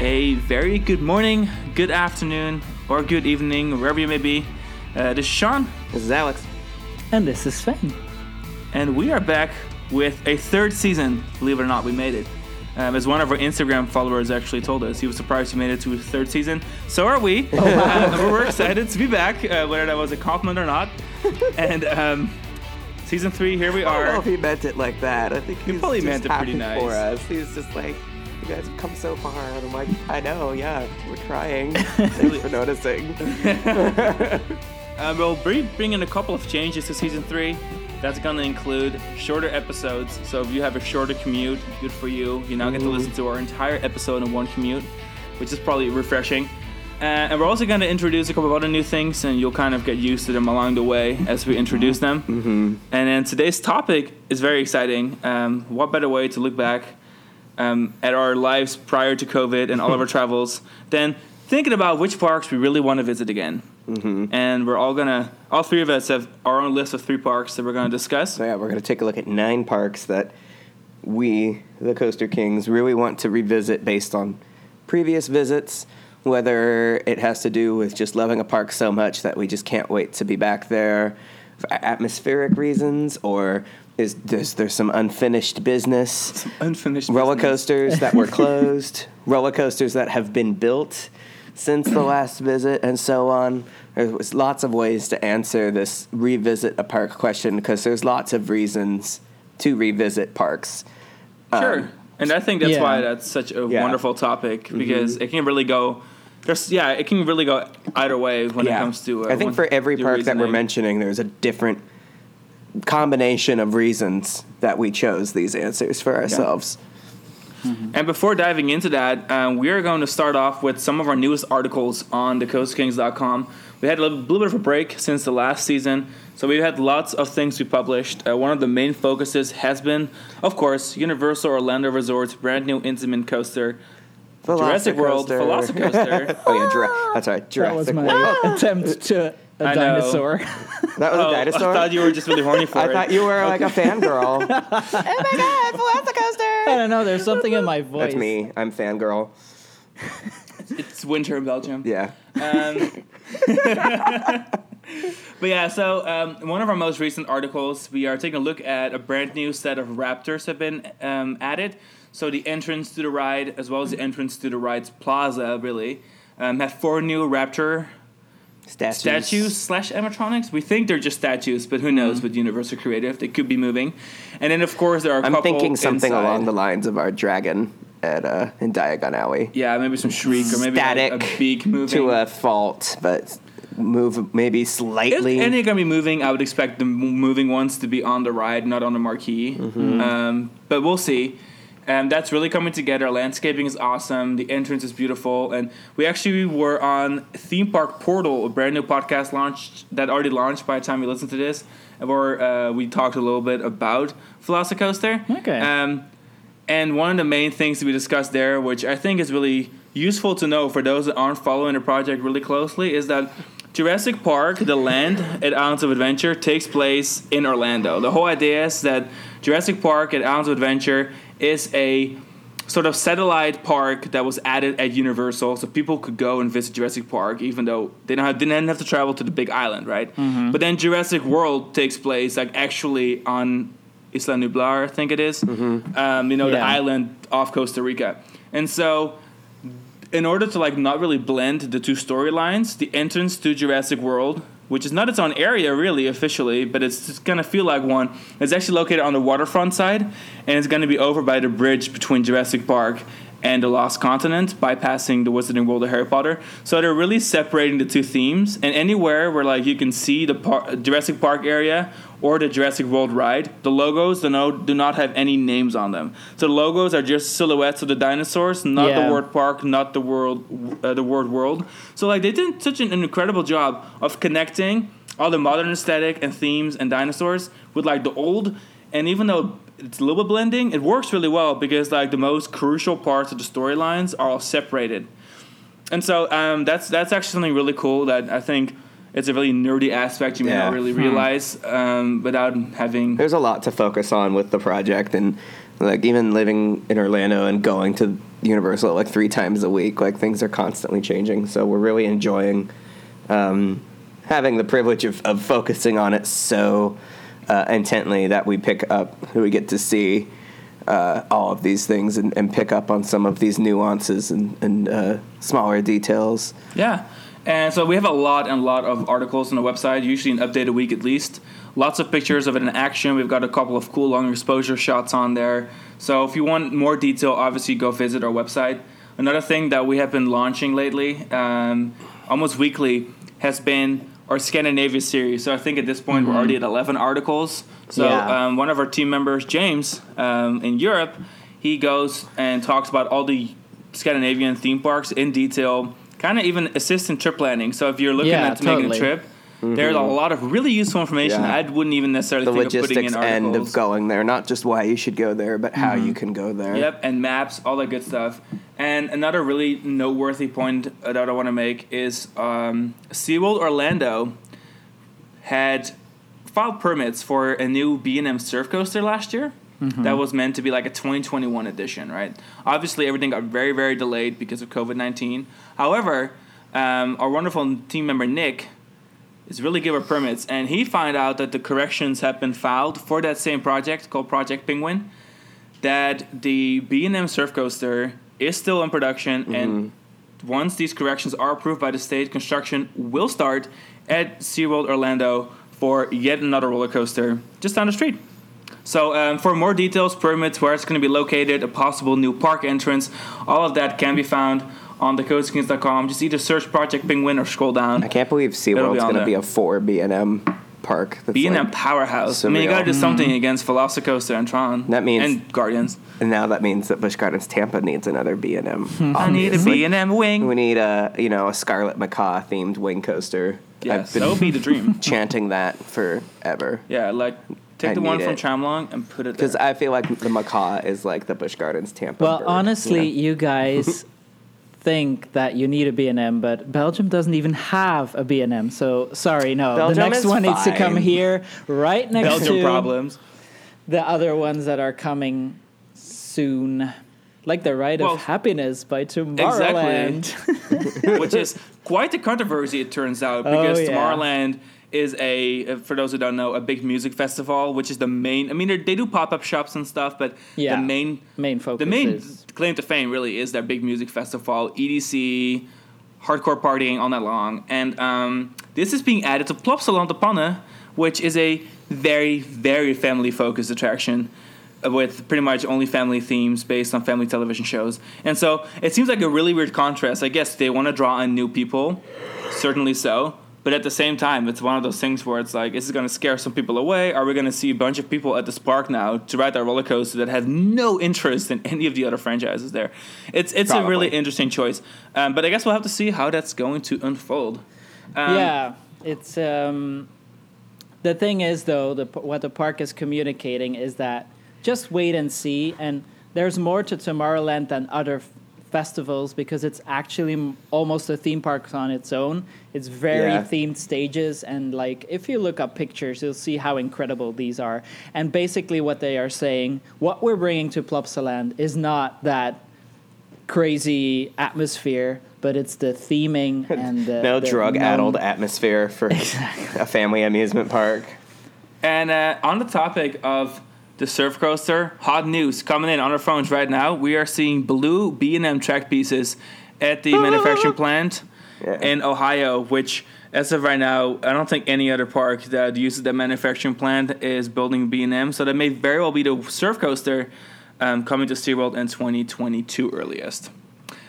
a very good morning, good afternoon, or good evening, wherever you may be. This is Sean. This is Alex. And this is Sven. And we are back with a third season, believe it or not, we made it. As one of our Instagram followers actually told us, he was surprised we made it to a third season. So are we. Oh, wow. We're excited to be back, whether that was a compliment or not. And season 3, here we are. I don't know if he meant it like that. I think he probably meant it pretty nice for us. He was just like, you guys have come so far. And I'm like, I know, yeah, we're trying. Thanks for noticing. We'll bring in a couple of changes to season 3. That's going to include shorter episodes, so if you have a shorter commute, good for you. You now get to listen to our entire episode in one commute, which is probably refreshing. And we're also going to introduce a couple of other new things, and you'll kind of get used to them along the way as we introduce them. Mm-hmm. And then today's topic is very exciting. What better way to look back at our lives prior to COVID and all of our travels than thinking about which parks we really want to visit again. Mm-hmm. And we're all three of us have our own list of 3 parks that we're going to discuss. So yeah, we're going to take a look at 9 parks that we, the Coaster Kings, really want to revisit based on previous visits, whether it has to do with just loving a park so much that we just can't wait to be back there for atmospheric reasons, or is there's some unfinished business. Some unfinished roller coasters business. That were closed, roller coasters that have been built since the last visit, and so on. There's lots of ways to answer this revisit a park question, because there's lots of reasons to revisit parks. Sure. And I think that's why that's such a wonderful topic, because it can really go either way when it comes to I think for every park that we're mentioning, there's a different combination of reasons that we chose these answers for ourselves. Mm-hmm. And before diving into that, we are going to start off with some of our newest articles on thecoasterkings.com. We had a little bit of a break since the last season, so we've had lots of things we published. One of the main focuses has been, of course, Universal Orlando Resort's brand new Intamin coaster, Jurassic World, Velocicoaster. That's right, Jurassic World. That was my attempt to... A dinosaur. That was a dinosaur? I thought you were just really horny for it. I thought you were like a fangirl. Oh my god, Velocicoaster! I don't know, there's something in my voice. That's me, I'm fangirl. It's winter in Belgium. Yeah. But yeah, so in one of our most recent articles, we are taking a look at a brand new set of raptors have been added. So the entrance to the ride, as well as the entrance to the ride's plaza, really, have 4 new raptor statues / animatronics. We think they're just statues, but who knows with Universal Creative. They could be moving. And then, of course, there are a couple thinking something inside along the lines of our Dragon in Diagon Alley. Yeah, maybe some shriek or maybe a beak moving. To a fault, but move maybe slightly. If any are going to be moving, I would expect the moving ones to be on the ride, not on the marquee. Mm-hmm. But we'll see. That's really coming together. Landscaping is awesome. The entrance is beautiful. And we actually were on Theme Park Portal, a brand new podcast already launched by the time you listen to this, where we talked a little bit about Velocicoaster. Okay. And one of the main things that we discussed there, which I think is really useful to know for those that aren't following the project really closely, is that Jurassic Park, the land at Islands of Adventure, takes place in Orlando. The whole idea is that Jurassic Park at Islands of Adventure is a sort of satellite park that was added at Universal, so people could go and visit Jurassic Park, even though they didn't have to travel to the big island, right? Mm-hmm. But then Jurassic World takes place, like, actually on Isla Nublar, I think it is, the island off Costa Rica. And so in order to, like, not really blend the 2 storylines, the entrance to Jurassic World, which is not its own area, really, officially, but it's just going to feel like one. It's actually located on the waterfront side, and it's going to be over by the bridge between Jurassic Park and the Lost Continent, bypassing the Wizarding World of Harry Potter. So they're really separating the 2 themes, and anywhere where, like, you can see the Jurassic Park area or the Jurassic World ride, the logos do not have any names on them. So the logos are just silhouettes of the dinosaurs, not the word park, not the world, the word world. So, like, they did such an incredible job of connecting all the modern aesthetic and themes and dinosaurs with, like, the old. And even though it's a little bit blending, it works really well because, like, the most crucial parts of the storylines are all separated. And so that's actually something really cool that I think it's a really nerdy aspect you may not really realize without having... There's a lot to focus on with the project, and Like, even living in Orlando and going to Universal, like, 3 times a week, like, things are constantly changing. So we're really enjoying having the privilege of focusing on it so intently that we pick up, we get to see all of these things and pick up on some of these nuances and smaller details. Yeah. And so we have a lot of articles on the website, usually an update a week at least. Lots of pictures of it in action. We've got a couple of cool long exposure shots on there. So if you want more detail, obviously go visit our website. Another thing that we have been launching lately, almost weekly, has been our Scandinavia series. So I think at this point we're already at 11 articles. So yeah. One of our team members, James, in Europe, he goes and talks about all the Scandinavian theme parks in detail, kind of even assistant trip planning. So if you're looking at making a trip, there's a lot of really useful information. I wouldn't even necessarily think of putting in articles. The logistics end of going there, not just why you should go there, but how you can go there. Yep, and maps, all that good stuff. And another really noteworthy point that I want to make is SeaWorld Orlando had filed permits for a new B&M surf coaster last year. That was meant to be like a 2021 edition, right? Obviously, everything got very, very delayed because of COVID-19. However, our wonderful team member, Nick, is really good with permits. And he found out that the corrections have been filed for that same project called Project Penguin, that the B&M surf coaster is still in production. And once these corrections are approved by the state, construction will start at SeaWorld Orlando for yet another roller coaster just down the street. So for more details, permits, where it's going to be located, a possible new park entrance, all of that can be found on thecoasterkings.com. Just either search Project Penguin or scroll down. I can't believe SeaWorld's going to be a 4 B&M park. B&M powerhouse. Surreal. I mean, you got to do something against Velocicoaster and Tron. That means and Guardians. And now that means that Busch Gardens Tampa needs another B&M. I need a B&M wing. We need a Scarlet Macaw themed wing coaster. Yes, that would be the dream. Chanting that forever. Yeah, like. Take the one from Chamlong and put it there. Because I feel like the macaw is like the Busch Gardens Tampa. Well, bird, honestly, you guys think that you need a B&M, but Belgium doesn't even have a B&M. So, sorry, no. Belgium the next one fine. Needs to come here right next Belgium to problems. The other ones that are coming soon. Like the Ride of Happiness by Tomorrowland. Exactly. Which is quite a controversy, it turns out, because Tomorrowland is a, for those who don't know, a big music festival, which is the main. I mean, they do pop-up shops and stuff, but the main focus, the main claim to fame, really is their big music festival, EDC, hardcore partying all night long, and this is being added to Plopsaland Panne, which is a very, very family-focused attraction with pretty much only family themes based on family television shows, and so it seems like a really weird contrast. I guess they want to draw in new people, certainly so. But at the same time, it's one of those things where it's like, is it going to scare some people away? Are we going to see a bunch of people at this park now to ride that roller coaster that have no interest in any of the other franchises there? It's probably a really interesting choice. But I guess we'll have to see how that's going to unfold. It's the thing is, though, what the park is communicating is that just wait and see. And there's more to Tomorrowland than other festivals, because it's actually almost a theme park on its own. It's very themed stages, and like if you look up pictures, you'll see how incredible these are. And basically what they are saying, what we're bringing to Plopsaland is not that crazy atmosphere, but it's the theming and the no drug-addled atmosphere for a family amusement park. And on the topic of the surf coaster, hot news coming in on our phones right now. We are seeing blue B&M track pieces at the manufacturing plant in Ohio, which, as of right now, I don't think any other park that uses the manufacturing plant is building B&M. So that may very well be the surf coaster coming to SeaWorld in 2022 earliest.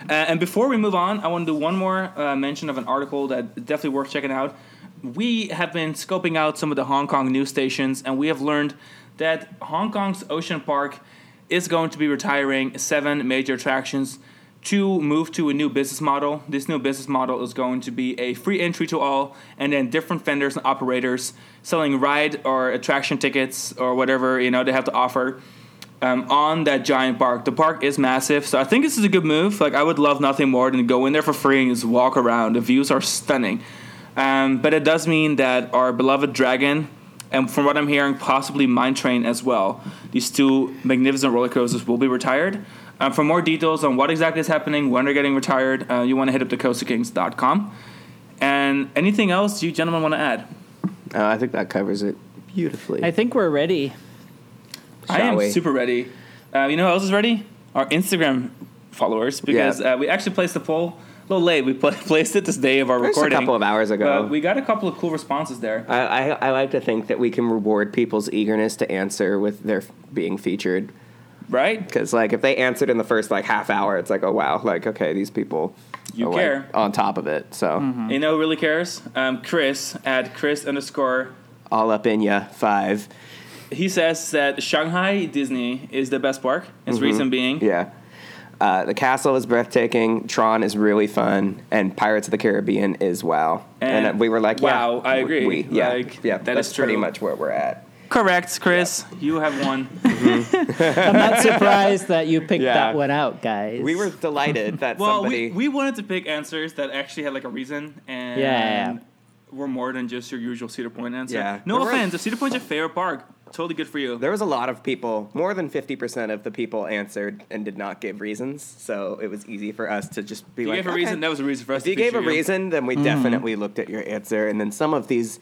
And before we move on, I want to do one more mention of an article that definitely worth checking out. We have been scoping out some of the Hong Kong news stations, and we have learned that Hong Kong's Ocean Park is going to be retiring 7 major attractions to move to a new business model. This new business model is going to be a free entry to all, and then different vendors and operators selling ride or attraction tickets or whatever they have to offer on that giant park. The park is massive, so I think this is a good move. Like, I would love nothing more than to go in there for free and just walk around. The views are stunning. But it does mean that our beloved Dragon and from what I'm hearing, possibly Mine Train as well. These two magnificent roller coasters will be retired. For more details on what exactly is happening, when they're getting retired, you want to hit up the coasterkings.com. And anything else you gentlemen want to add? I think that covers it beautifully. I think we're ready. Shall we? Super ready. You know who else is ready? Our Instagram followers, because we actually placed the poll a little late. We placed it this day of our recording. Just a couple of hours ago. But we got a couple of cool responses there. I like to think that we can reward people's eagerness to answer with their being featured. Right? Because, like, if they answered in the first, like, half hour, it's like, oh, wow. Like, okay, these people you are, care. Like, on top of it. So, mm-hmm. You know who really cares? Chris, at Chris_AllUpInYa5. He says that Shanghai Disney is the best park. His reason being. Yeah. The castle is breathtaking. Tron is really fun. And Pirates of the Caribbean is wow. And we were like, wow, yeah, I agree. That's true. Pretty much where we're at. Correct, Chris. Yep. You have won. Mm-hmm. I'm not surprised that you picked that one out, guys. We were delighted that somebody... We wanted to pick answers that actually had, like, a reason, and were more than just your usual Cedar Point answer. Yeah. No offense. If Cedar Point's your favorite park, totally good for you. There was a lot of people. More than 50% of the people answered and did not give reasons, so it was easy for us to just be like... If you gave a reason, that was a reason for us to feature you. If you gave a reason, then we definitely looked at your answer, and then some of these...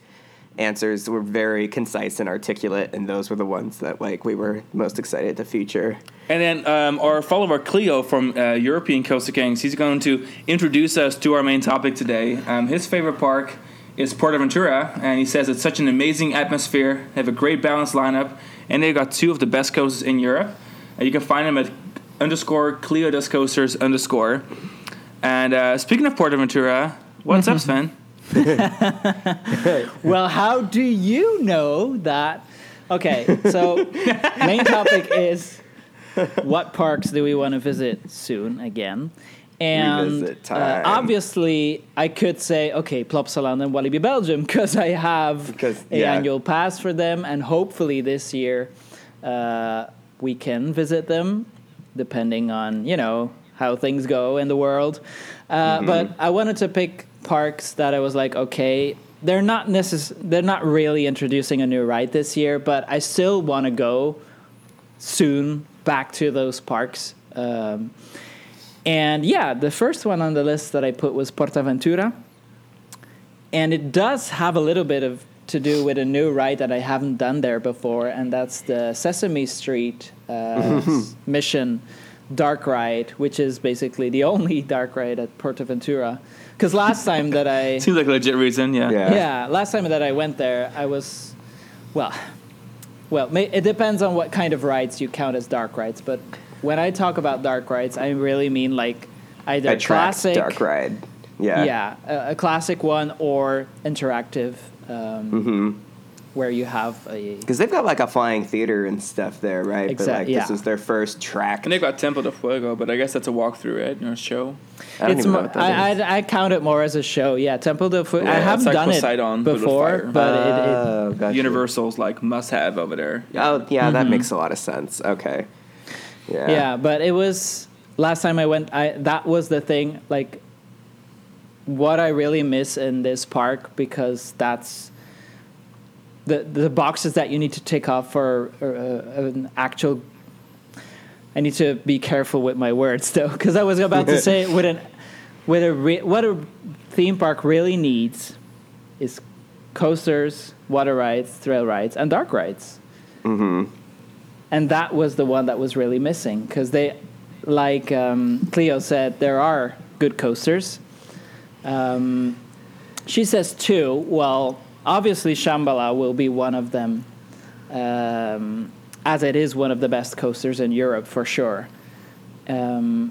answers were very concise and articulate, and those were the ones that, like, we were most excited to feature. And then our follower Cleo from European Coaster Kings, he's going to introduce us to our main topic today. His favorite park is PortAventura, and he says it's such an amazing atmosphere. They have a great balanced lineup, and they've got two of the best coasters in Europe. You can find them at _CleoDoesCoasters_. And speaking of PortAventura, what's up, Sven? Well, how do you know that? Okay, so main topic is what parks do we want to visit soon again? And obviously, I could say, okay, Plopsaland and Walibi Belgium, because I have an annual pass for them, and hopefully this year we can visit them, depending on, you know, how things go in the world. But I wanted to pick parks that I was like, okay, they're not really introducing a new ride this year, but I still want to go soon back to those parks. And yeah, the first one on the list that I put was PortAventura, and it does have a little bit of to do with a new ride that I haven't done there before, and that's the Sesame Street Mission dark ride, which is basically the only dark ride at PortAventura. Because last time that I... Seems like a legit reason, last time that I went there, I was... Well, it depends on what kind of rides you count as dark rides, but when I talk about dark rides, I really mean, like, either a classic... dark ride. Yeah. Yeah, a classic one or interactive, where you have a... Because they've got, like, a flying theater and stuff there, right? Exactly, but, like, this is their first track. And they've got Temple de Fuego, but I guess that's a walkthrough, right? Or a show? I count it more as a show. Yeah, Temple de Fuego. Yeah, I haven't done Poseidon before, but it Universal's, like, must-have over there. Oh, yeah, that makes a lot of sense. Okay. Yeah. Yeah, but it was... Last time I went, that was the thing, like, what I really miss in this park, because that's... The boxes that you need to take off for an actual... I need to be careful with my words, though, because I was about to say what a theme park really needs is coasters, water rides, trail rides, and dark rides. Mm-hmm. And that was the one that was really missing, because they, like Cleo said, there are good coasters. She says two. Well... Obviously, Shambhala will be one of them, as it is one of the best coasters in Europe, for sure. The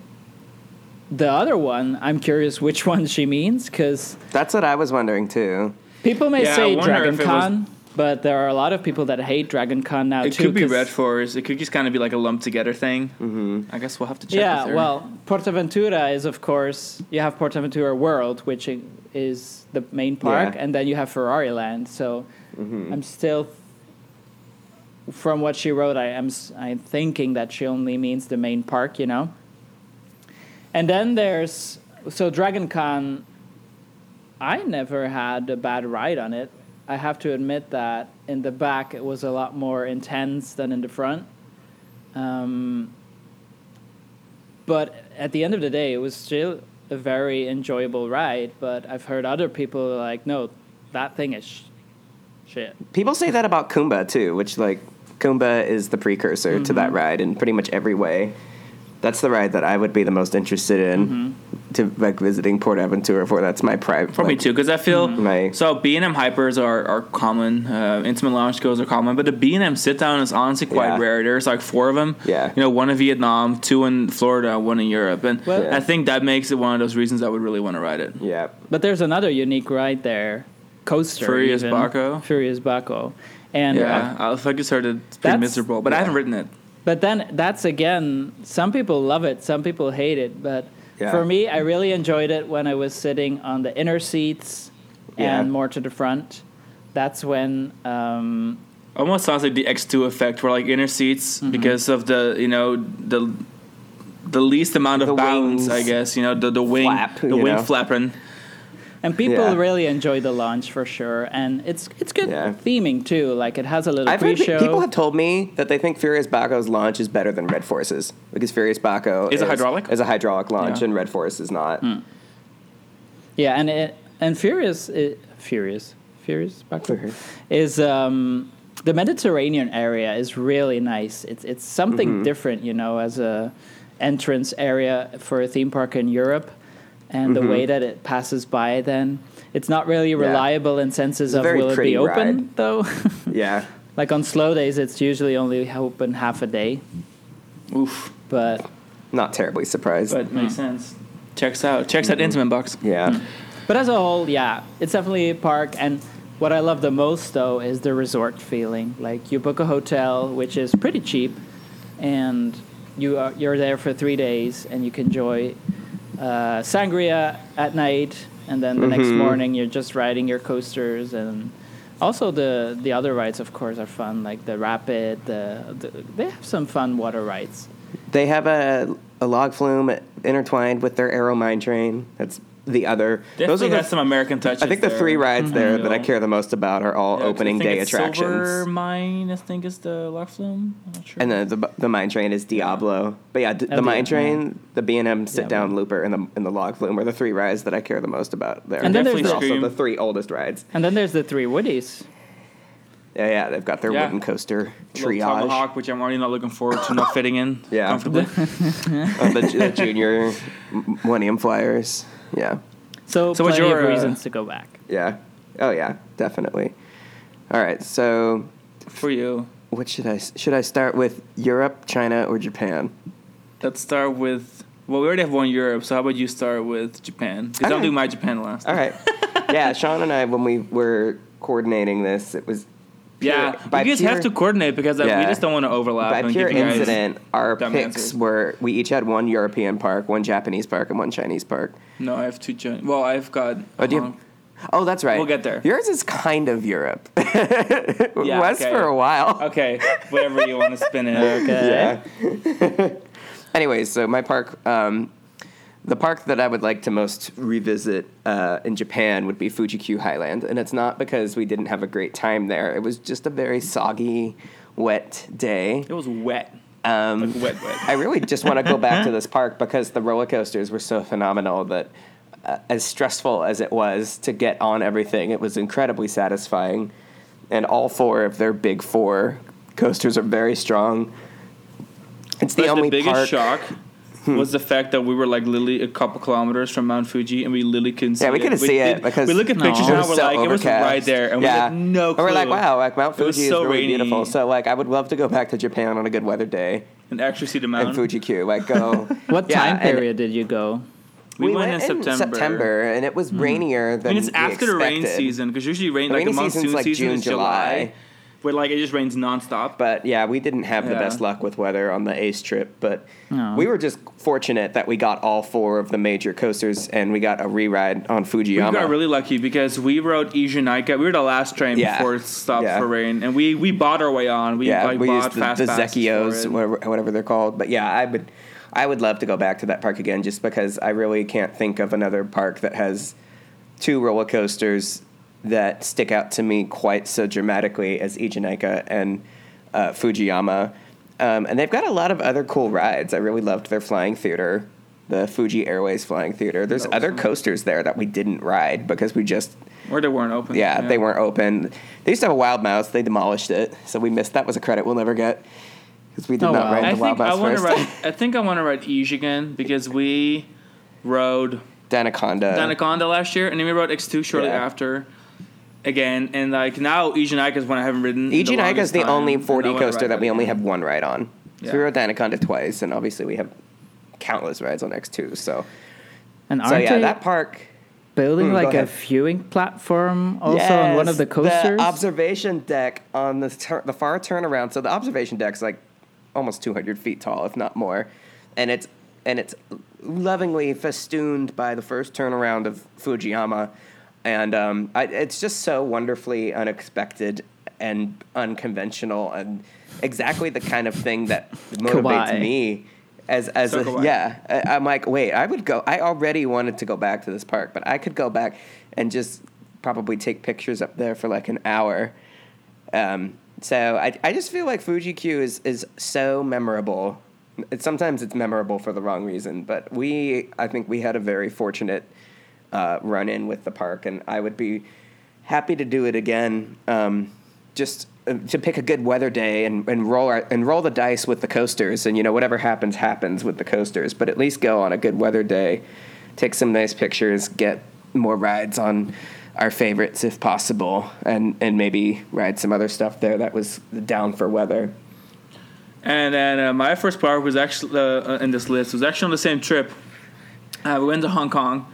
other one, I'm curious which one she means, because... That's what I was wondering, too. People may say Dragon Khan, but there are a lot of people that hate Dragon Khan now, too. It could be Red Force. It could just kind of be like a lumped together thing. Mm-hmm. I guess we'll have to check with her. Yeah, well, PortAventura is, of course... You have PortAventura World, which... is the main park, and then you have Ferrari Land. So I'm still, from what she wrote, I'm thinking that she only means the main park, you know? And then there's, so Dragon Khan, I never had a bad ride on it. I have to admit that in the back it was a lot more intense than in the front. But at the end of the day, it was still a very enjoyable ride. But I've heard other people like, no, that thing is shit. People say that about Kumba, too, which, like, Kumba is the precursor to that ride in pretty much every way. That's the ride that I would be the most interested in to, like, visiting PortAventura for. That's my private. For me, too, because I feel... So, B&M Hypers are common. Intamin Lounge Goes are common. But the B&M sit-down is honestly quite rare. There's, like, four of them. You know, one in Vietnam, two in Florida, one in Europe. And I think that makes it one of those reasons I would really want to ride it. Yeah. But there's another unique ride there. Coaster, Furious Baco. Furious Baco. And I just heard it's pretty miserable. But I haven't ridden it. But then that's, again, some people love it, some people hate it. But for me, I really enjoyed it when I was sitting on the inner seats and more to the front. That's when... almost sounds like the X2 effect, where, like, inner seats, because of the, you know, the least amount of balance, wings, I guess, you know, the wing flapping. And people really enjoy the launch for sure, and it's good theming too. Like, it has a little pre-show. People have told me that they think Furious Baco's launch is better than Red Force's, because Furious Baco is a hydraulic launch, and Red Force is not. Yeah, and Furious Baco is the Mediterranean area is really nice. It's something different, you know, as a entrance area for a theme park in Europe. And the way that it passes by, then it's not really reliable in senses of will it be open ride. Though. Like on slow days, it's usually only open half a day. But not terribly surprised. But it makes sense. Checks out Intamin box. But as a whole, it's definitely a park. And what I love the most though is the resort feeling. Like, you book a hotel, which is pretty cheap, and you're there for 3 days, and you can enjoy. Sangria at night, and then the next morning you're just riding your coasters, and also the other rides, of course, are fun, like the rapid. They have some fun water rides. They have a log flume intertwined with their Aero Mine Train. That's the other. Definitely those are some American touches. I think the three rides there that I care the most about are all opening day attractions. Silver Mine, I think, is the log flume. I'm not sure. And then the Mine Train is Diablo. But the Mine Train, the B&M sit down looper, and the log flume are the three rides that I care the most about there. And then there's also the three oldest rides. And then there's the three Woodies. Yeah, they've got their wooden coaster triage. Tomahawk, which I'm already not looking forward to not fitting in comfortably. The junior Millennium Flyers. Yeah. So plenty of reasons to go back. Yeah. Oh, yeah, definitely. All right, so... For you. What should I start with? Europe, China, or Japan? Let's start with... Well, we already have one Europe, so how about you start with Japan? Because I'm doing my Japan last. All right. Yeah, Sean and I, when we were coordinating this, it was... you guys have to coordinate, because we just don't want to overlap. By pure incident, our picks were... We each had one European park, one Japanese park, and one Chinese park. No, I have two Chinese... Well, I've got... Oh, that's right. We'll get there. Yours is kind of Europe. It was for a while. Okay, whatever you want to spin it. Okay. Yeah. Anyway, so my park... the park that I would like to most revisit in Japan would be Fuji-Q Highland. And it's not because we didn't have a great time there. It was just a very soggy, wet day. It was wet. Like wet. I really just want to go back to this park because the roller coasters were so phenomenal that as stressful as it was to get on everything, it was incredibly satisfying. And all four of their big four coasters are very strong. It's the only park... biggest shock... was the fact that we were, like, literally a couple kilometers from Mount Fuji, and we literally couldn't see it. Yeah, we couldn't see it because... We look at pictures now, we're like, it was right there, and we had no clue. And we're like, wow, like, Mount Fuji is really beautiful. So, like, I would love to go back to Japan on a good weather day. And actually see the mountain. And Fuji-Q, like, go... What time period did you go? We went in September, and it was rainier than we expected. I mean, it's after the rain season, because usually rain, like, the monsoon season is July. Where, like, it just rains nonstop. But, yeah, we didn't have the best luck with weather on the Ace trip. But we were just fortunate that we got all four of the major coasters, and we got a re-ride on Fujiyama. We got really lucky because we rode Ijunaika. We were the last train before it stopped for rain. And we bought our way on. We bought used the Zekios, whatever they're called. But, yeah, I would love to go back to that park again just because I really can't think of another park that has two roller coasters that stick out to me quite so dramatically as Eiji and Fujiyama. And they've got a lot of other cool rides. I really loved their flying theater, the Fuji Airways flying theater. There's other coasters there that we didn't ride because we just... Or they weren't open. Yeah, they weren't open. They used to have a Wild Mouse. They demolished it. So we missed... That was a credit we'll never get because we did ride the Wild Mouse first. I think I want to ride Eiji again because we rode... Danaconda last year, and then we rode X2 shortly after. Again, and like now, Eiji is one I haven't ridden. Eiji is the only 4D coaster that we only have one ride on. So we rode Danaconda twice, and obviously we have countless rides on X2. So that park building a viewing platform also on one of the coasters. The observation deck on the far turnaround. So the observation deck's like almost 200 feet tall, if not more, and it's lovingly festooned by the first turnaround of Fujiyama. And it's just so wonderfully unexpected and unconventional and exactly the kind of thing that motivates me I'm like, wait, I would go. I already wanted to go back to this park, but I could go back and just probably take pictures up there for like an hour. So I just feel like Fuji-Q is so memorable. Sometimes it's memorable for the wrong reason, but I think we had a very fortunate run-in with the park, and I would be happy to do it again, just to pick a good weather day and roll the dice with the coasters, and whatever happens with the coasters, but at least go on a good weather day, take some nice pictures, get more rides on our favorites if possible, and maybe ride some other stuff there that was down for weather. And then my first park was actually in this list was actually on the same trip. We went to Hong Kong.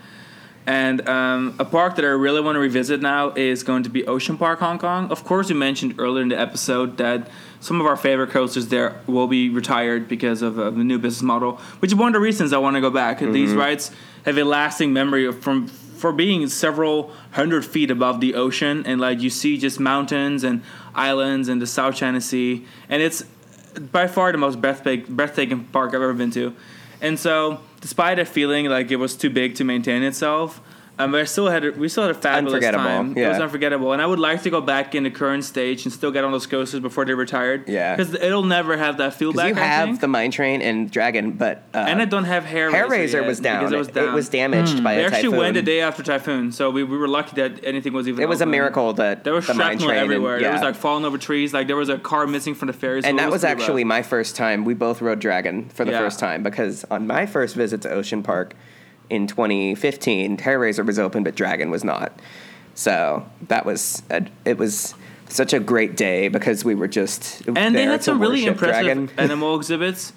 And a park that I really want to revisit now is going to be Ocean Park, Hong Kong. Of course, we mentioned earlier in the episode that some of our favorite coasters there will be retired because of the new business model, which is one of the reasons I want to go back. Mm-hmm. These rides have a lasting memory for being several hundred feet above the ocean, and like you see just mountains and islands and the South China Sea, and it's by far the most breathtaking park I've ever been to. And so, despite a feeling like it was too big to maintain itself, we still had a fabulous time. Yeah. It was unforgettable. And I would like to go back in the current stage and still get on those coasters before they retired. Yeah. Because it'll never have that feel back, I think. The Mine Train and Dragon, but... and I don't have Hair Razor was down. It was damaged by a typhoon. They actually went the day after typhoon, so we were lucky that anything was even... It was a miracle that there was the Mine Train... There was shrapnel everywhere. There was like falling over trees. Like there was a car missing from the ferry. So and that was actually my first time. We both rode Dragon for the first time because on my first visit to Ocean Park... In 2015, Hair Razor was open, but Dragon was not. So that was it was such a great day because we were just and they had some really impressive Dragon. Animal exhibits,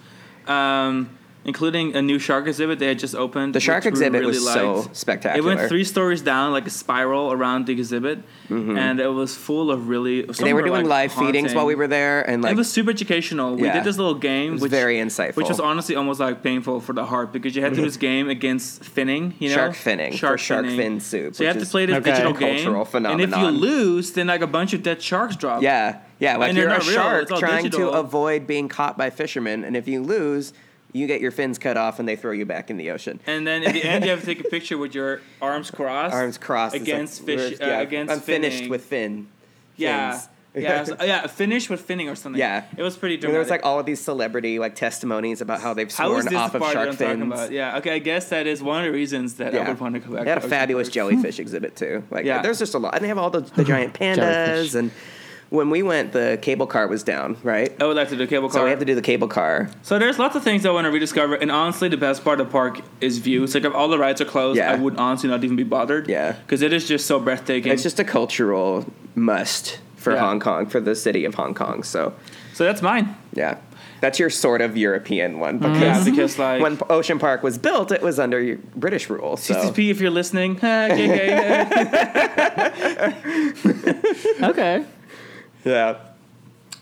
including a new shark exhibit they had just opened. The shark exhibit was so spectacular. It went 3 stories down, like a spiral around the exhibit, and it was full of really. And they were doing live feedings while we were there, and it was super educational. We did this little game, which was very insightful, which was honestly almost like painful for the heart because you had to do this game against finning, shark fin soup. So you have to play this digital game, phenomenon. And if you lose, then like a bunch of dead sharks drop. Yeah, like you're a shark trying to avoid being caught by fishermen, and if you lose. You get your fins cut off, and they throw you back in the ocean. And then at the end, you have to take a picture with your arms crossed against fish. Against finished with fin. Yeah, fins. Finished with finning or something. Yeah, it was pretty dramatic. And there was like all of these celebrity like testimonies about how they've sworn off of shark fins. Yeah, okay, I guess that is one of the reasons that I would want to go back. They had a fabulous jellyfish exhibit too. There's just a lot, and they have all the giant pandas and. When we went, the cable car was down, right? I would like to do cable car. So we have to do the cable car. So there's lots of things I want to rediscover, and honestly, the best part of the park is views. Like if all the rides are closed, I would honestly not even be bothered. Yeah, because it is just so breathtaking. It's just a cultural must for Hong Kong, for the city of Hong Kong. So that's mine. Yeah, that's your sort of European one. Because like when Ocean Park was built, it was under British rule. So. CCP, if you're listening, okay. Yeah.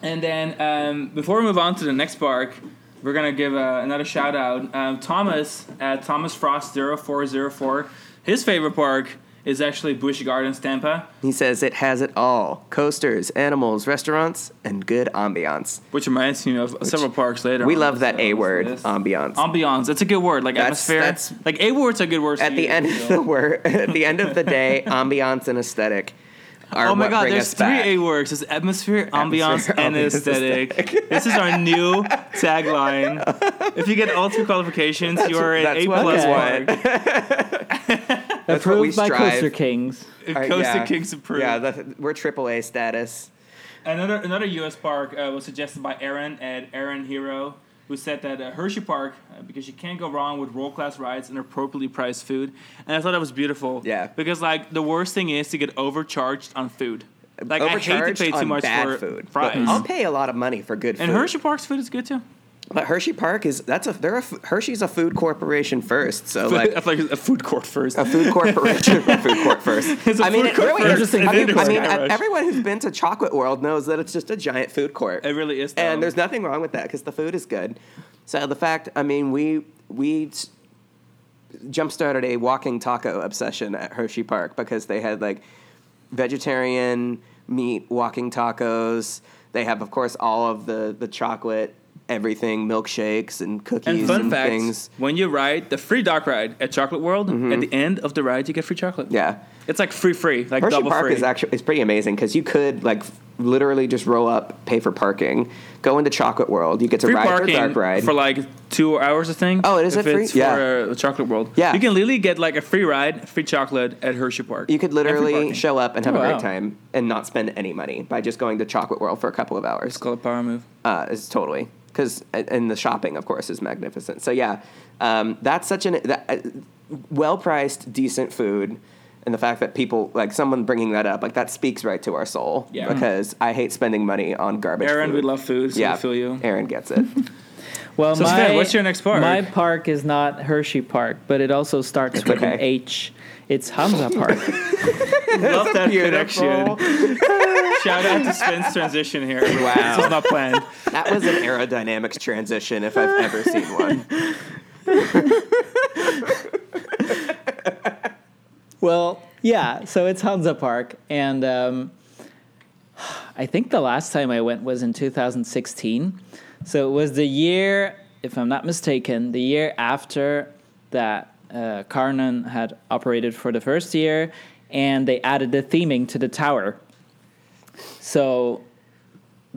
And then before we move on to the next park, we're going to give another shout-out. Thomas at Thomas Frost 0404, his favorite park is actually Busch Gardens Tampa. He says it has it all. Coasters, animals, restaurants, and good ambiance. Which reminds me of several parks later. We love that A word, ambiance. Ambiance. It's a good word. Like atmosphere. Like A words are good words. At the end of the day, ambiance and aesthetic. are oh my what God, bring us back. There's three A-words. There's atmosphere, ambiance, and aesthetic. This is our new tagline. If you get all three qualifications, you are an A-plus word. Approved by Coaster Kings. Coaster Kings approved. Yeah, we're AAA status. Another U.S. park was suggested by Aaron at Aaron Hero, who said that Hershey Park, because you can't go wrong with world-class rides and appropriately priced food. And I thought that was beautiful. Yeah. Because, like, the worst thing is to get overcharged on food. Like, I hate to pay too much for food, fries. I'll pay a lot of money for good food. And Hershey Park's food is good, too. But Hershey Park is Hershey's a food corporation first, so like a food corp first, a food corporation, a food corp first. It's a food corp first. I mean, everyone who's been to Chocolate World knows that it's just a giant food corp. It really is, though. And there's nothing wrong with that because the food is good. So the fact, I mean, we jump-started a walking taco obsession at Hershey Park because they had like vegetarian meat walking tacos. They have, of course, all of the chocolate. Everything, milkshakes and cookies and, things. When you ride the free dark ride at Chocolate World, at the end of the ride you get free chocolate. Yeah, it's like free, like Hershey double Park free. Is actually it's pretty amazing because you could like literally just roll up, pay for parking, go into Chocolate World. You get to free ride your dark ride for like 2 hours a thing. Oh, it is if a free. It's for Chocolate World. Yeah, you can literally get like a free ride, free chocolate at Hershey Park. You could literally show up and have a great time and not spend any money by just going to Chocolate World for a couple of hours. It's called a power move. It's totally. And the shopping, of course, is magnificent. So, yeah, that's such well-priced, decent food. And the fact that people, like someone bringing that up, like that speaks right to our soul. Yeah. Because I hate spending money on garbage food. We love food, so we feel you. Aaron gets it. Well, so Sven, what's your next park? My park is not Hershey Park, but it also starts with an H. It's Hamza Park. Love that beautiful connection. Shout out to Sven's transition here. Wow. This was not planned. That was an aerodynamics transition if I've ever seen one. Well, yeah, so it's Hamza Park. And I think the last time I went was in 2016. So it was the year, if I'm not mistaken, the year after that Karnan had operated for the first year, and they added the theming to the tower. So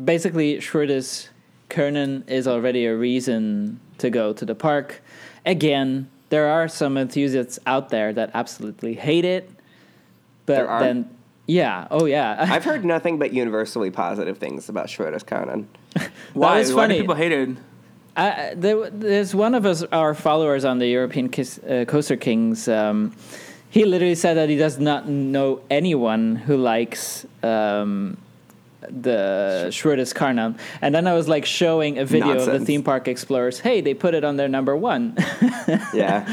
basically, Schroeder's Karnan is already a reason to go to the park. Again, there are some enthusiasts out there that absolutely hate it. But there are? Then, yeah. Oh, yeah. I've heard nothing but universally positive things about Schroeder's Karnan. Why? That why do people hate it? There's one of us, our followers on the European Coaster Kings. He literally said that he does not know anyone who likes the Schroeder's Karnan. And then I was like showing a video of the theme park explorers. Hey, they put it on their number one. Yeah.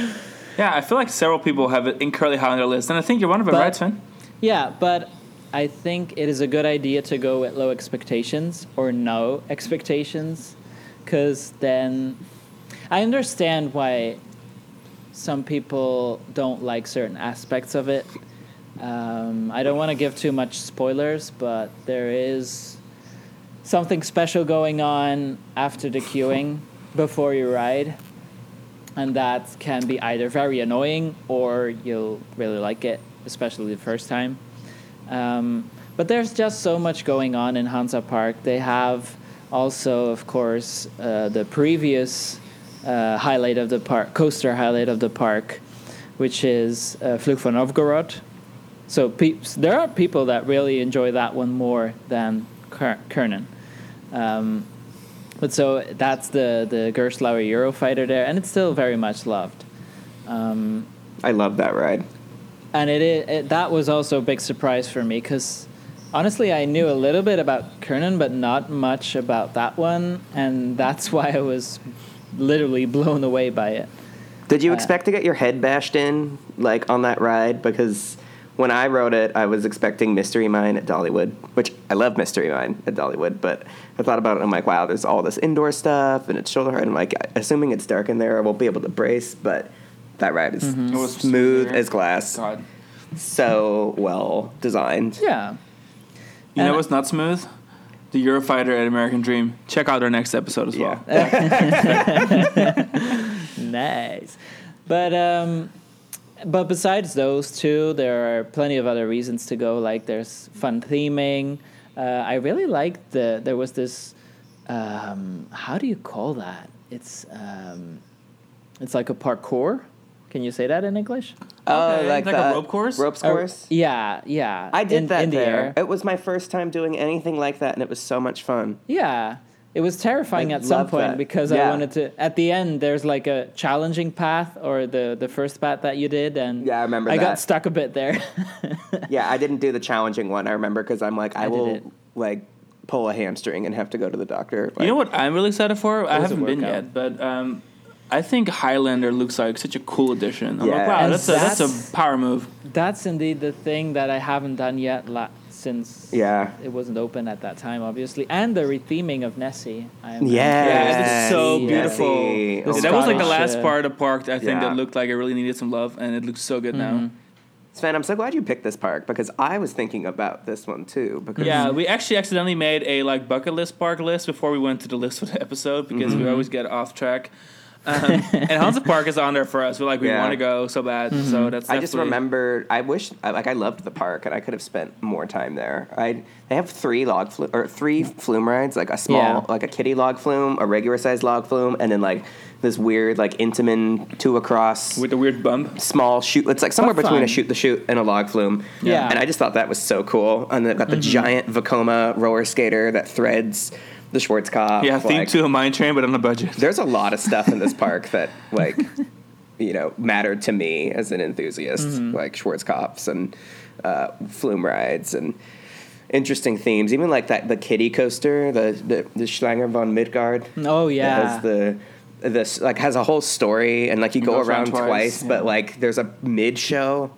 Yeah, I feel like several people have it incredibly high on their list. And I think you're one of them, right, Sven? Yeah, but I think it is a good idea to go with low expectations or no expectations. Because then I understand why some people don't like certain aspects of it. I don't want to give too much spoilers, but there is something special going on after the queuing before you ride. And that can be either very annoying or you'll really like it, especially the first time. But there's just so much going on in Hansa Park. They have also, of course, the previous highlight of the park, coaster highlight of the park, which is Flug von Novgorod. So there are people that really enjoy that one more than Karnan. But so that's the Gerslauer Eurofighter there, and it's still very much loved. I love that ride. And that was also a big surprise for me because, honestly, I knew a little bit about Karnan, but not much about that one. And that's why I was literally blown away by it. Did you expect to get your head bashed in, like, on that ride? Because when I rode it, I was expecting Mystery Mine at Dollywood, which I love Mystery Mine at Dollywood. But I thought about it, and I'm like, wow, there's all this indoor stuff, and it's shoulder hard. And, like, assuming it's dark in there, I won't be able to brace, but that ride is smooth as glass. God. So well designed. Yeah. You know what's not smooth? The Eurofighter at American Dream. Check out our next episode as well. Yeah. Nice. But But besides those two, there are plenty of other reasons to go. Like, there's fun theming. I really liked there was this, how do you call that? It's like a parkour. Can you say that in English? Oh, okay. Like a rope course? Ropes course? Yeah. I did that there. It was my first time doing anything like that, and it was so much fun. Yeah. It was terrifying at some point because I wanted to... At the end, there's like a challenging path or the first path that you did. And yeah, I remember that. I got stuck a bit there. Yeah, I didn't do the challenging one, I remember, because I'm like, I will like pull a hamstring and have to go to the doctor. Like, you know what I'm really excited for? I haven't been yet, but... I think Highlander looks like such a cool addition. I'm like, wow, that's a power move. That's indeed the thing that I haven't done yet since it wasn't open at that time, obviously. And the retheming of Nessie. It's so beautiful. That was like the last part of park, I think, that looked like it really needed some love, and it looks so good now. Sven, I'm so glad you picked this park because I was thinking about this one too. Because we actually accidentally made a like bucket list park list before we went to the list for the episode because we always get off track. And Hansa Park is on there for us. We're like, we want to go so bad. Mm-hmm. So that's. I just remembered. I loved the park, and I could have spent more time there. They have three flume rides, like a small, like a kiddie log flume, a regular sized log flume, and then like this weird like Intamin 2 across with a weird bump, small chute. It's like somewhere between a shoot the chute and a log flume. Yeah. And I just thought that was so cool. And they've got the giant Vekoma roller skater that threads. The Schwarzkopf. Yeah, theme to a Mine Train, but on a budget. There's a lot of stuff in this park that, like, mattered to me as an enthusiast, like Schwarzkopfs and flume rides and interesting themes. Even like that, the kiddie coaster, the Schlanger von Midgard. Oh yeah, has has a whole story and like you go around twice, but like there's a mid show.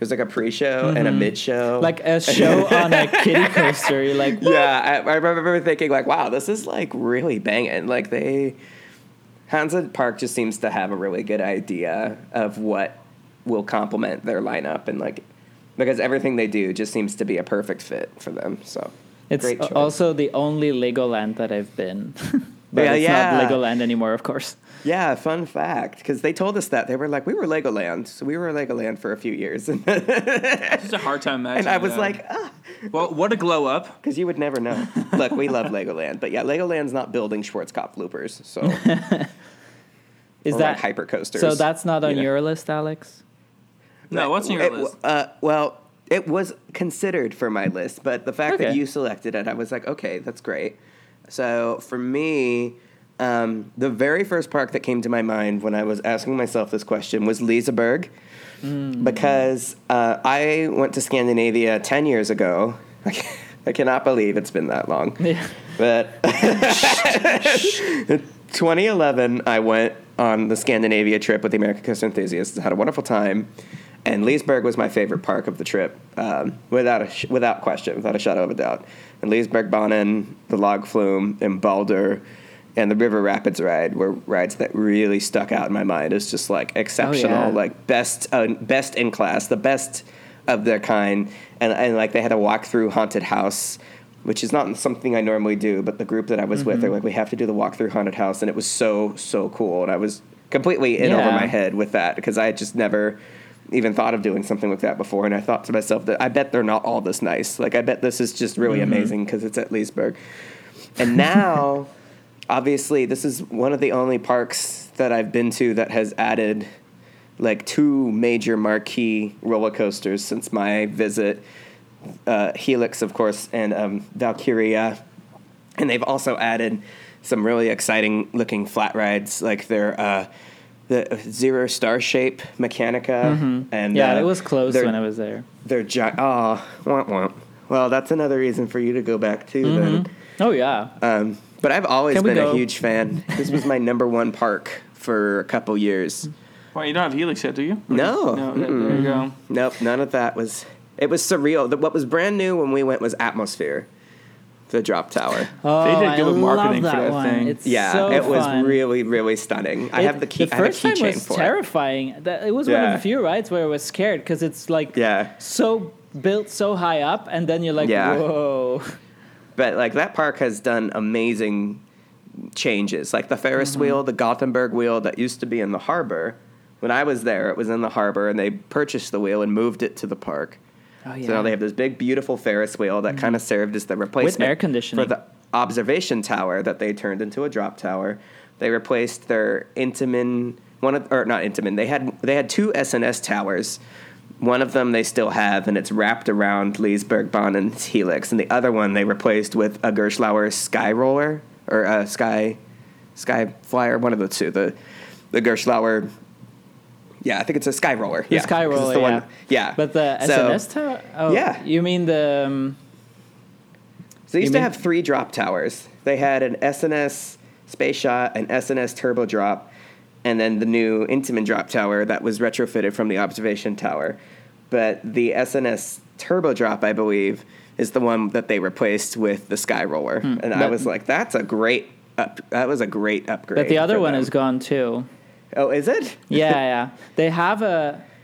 There's like a pre-show and a mid-show. Like a show on a kiddie coaster. You're like, what? Yeah, I remember thinking like, wow, this is like really banging. Like Hansa Park just seems to have a really good idea of what will complement their lineup. And like, because everything they do just seems to be a perfect fit for them. So it's great choice. Also the only Legoland that I've been. But it's not Legoland anymore, of course. Yeah, fun fact. Because they told us that. They were like, we were Legoland. So we were Legoland for a few years. It's just a hard time matching. And I was like, ah. Well, what a glow up. Because you would never know. Look, we love Legoland. But yeah, Legoland's not building Schwarzkopf loopers. So. Is or that. Like hypercoasters. So that's not on your list, Alex? No, what's on your list? Well, it was considered for my list. But the fact that you selected it, I was like, okay, that's great. So for me, the very first park that came to my mind when I was asking myself this question was Liseberg, because I went to Scandinavia 10 years ago. I cannot believe it's been that long. Yeah. But 2011, I went on the Scandinavia trip with the American Coaster Enthusiasts. I had a wonderful time. And Liseberg was my favorite park of the trip, without a shadow of a doubt. And Lisebergbanen, the log flume, and Balder, and the River Rapids ride were rides that really stuck out in my mind. It's just like exceptional, like best in class, the best of their kind. And like they had a walk through haunted house, which is not something I normally do. But the group that I was with, they're like, we have to do the walk through haunted house, and it was so cool. And I was completely in over my head with that because I had just never. Even thought of doing something like that before, and I thought to myself that I bet they're not all this nice. Like I bet this is just really amazing because it's at Liseberg. And now, obviously, this is one of the only parks that I've been to that has added like two major marquee roller coasters since my visit. Helix, of course, and Valkyria, and they've also added some really exciting looking flat rides, like their. The Zero Star Shape Mechanica. And it was closed when I was there. They're giant. Oh, womp womp. Well, that's another reason for you to go back too then. Oh, yeah. But I've always been a huge fan. This was my number one park for a couple years. Well, you don't have Helix yet, do you? No. There you go. Nope, none of that was... It was surreal. What was brand new when we went was Atmosphere. The drop tower. Oh, they did good marketing for that thing. It's so it was fun. Really, really stunning. I have the key. The first time was terrifying. It was one of the few rides where I was scared because it's like so built so high up, and then you're like, whoa. But like that park has done amazing changes, like the Ferris wheel, the Gothenburg wheel that used to be in the harbor. When I was there, it was in the harbor, and they purchased the wheel and moved it to the park. Oh, yeah. So now they have this big, beautiful Ferris wheel that kind of served as the replacement with air conditioning for the observation tower that they turned into a drop tower. They replaced their Intamin, They had two SNS towers. One of them they still have, and it's wrapped around Leesburg Bahnen's helix. And the other one they replaced with a Gerschlauer sky roller or a sky flyer, one of the two. The Gerschlauer. Yeah, I think it's a sky roller. The sky roller, the one, yeah. But the SNS tower? Oh, yeah. You mean the... so they used to have three drop towers. They had an SNS Space Shot, an SNS Turbo Drop, and then the new Intamin drop tower that was retrofitted from the observation tower. But the SNS Turbo Drop, I believe, is the one that they replaced with the sky roller. And I was like, that was a great upgrade. But the other one is gone too. Oh, is it? Yeah. They have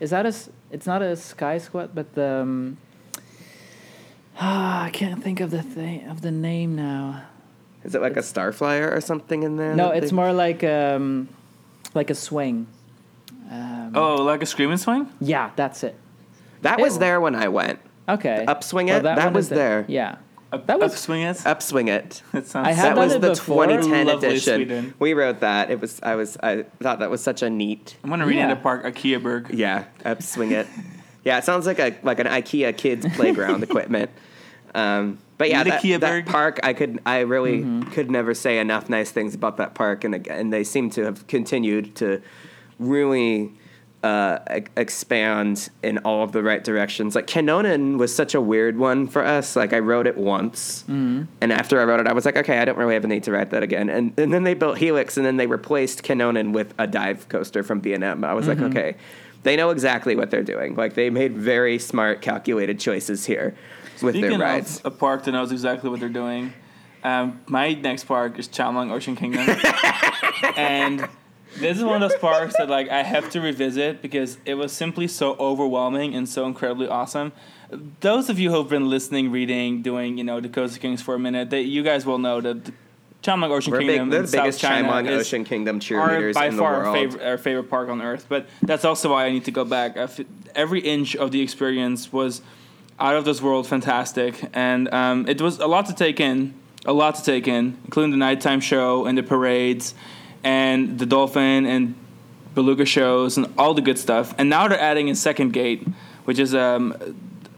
it's not a sky squat, but the, I can't think of the name now. Is it like a star flyer or something in there? No, it's more like a swing. Like a screaming swing? Yeah, that's it. That was there when I went. Okay. Upswing it? That was there. Yeah. Upswing it. That was the 2010 edition. Sweden. We wrote that. I thought that was such a neat. I'm gonna read it at a park, IKEA Berg. Yeah, upswing it. Yeah, it sounds like an IKEA kids playground equipment. But yeah, that park I really could never say enough nice things about that park, and they seem to have continued to really expand in all of the right directions. Like Kanonin was such a weird one for us. Like I rode it once, and after I rode it, I was like, okay, I don't really have a need to ride that again. And then they built Helix, and then they replaced Kanonin with a dive coaster from B&M. I was like, okay, they know exactly what they're doing. Like they made very smart, calculated choices here with their rides. Speaking of a park that knows exactly what they're doing, my next park is Chamlang Ocean Kingdom, and this is one of those parks that, like, I have to revisit because it was simply so overwhelming and so incredibly awesome. Those of you who have been listening, reading, doing, the Coaster Kings for a minute, you guys will know that the Chamlang Ocean Kingdom in South China Chamlang Ocean Kingdom cheerleaders by far our favorite park on Earth. But that's also why I need to go back. Every inch of the experience was out of this world fantastic, and it was a lot to take in, including the nighttime show and the parades, and the dolphin and beluga shows and all the good stuff. And now they're adding a second gate, which is a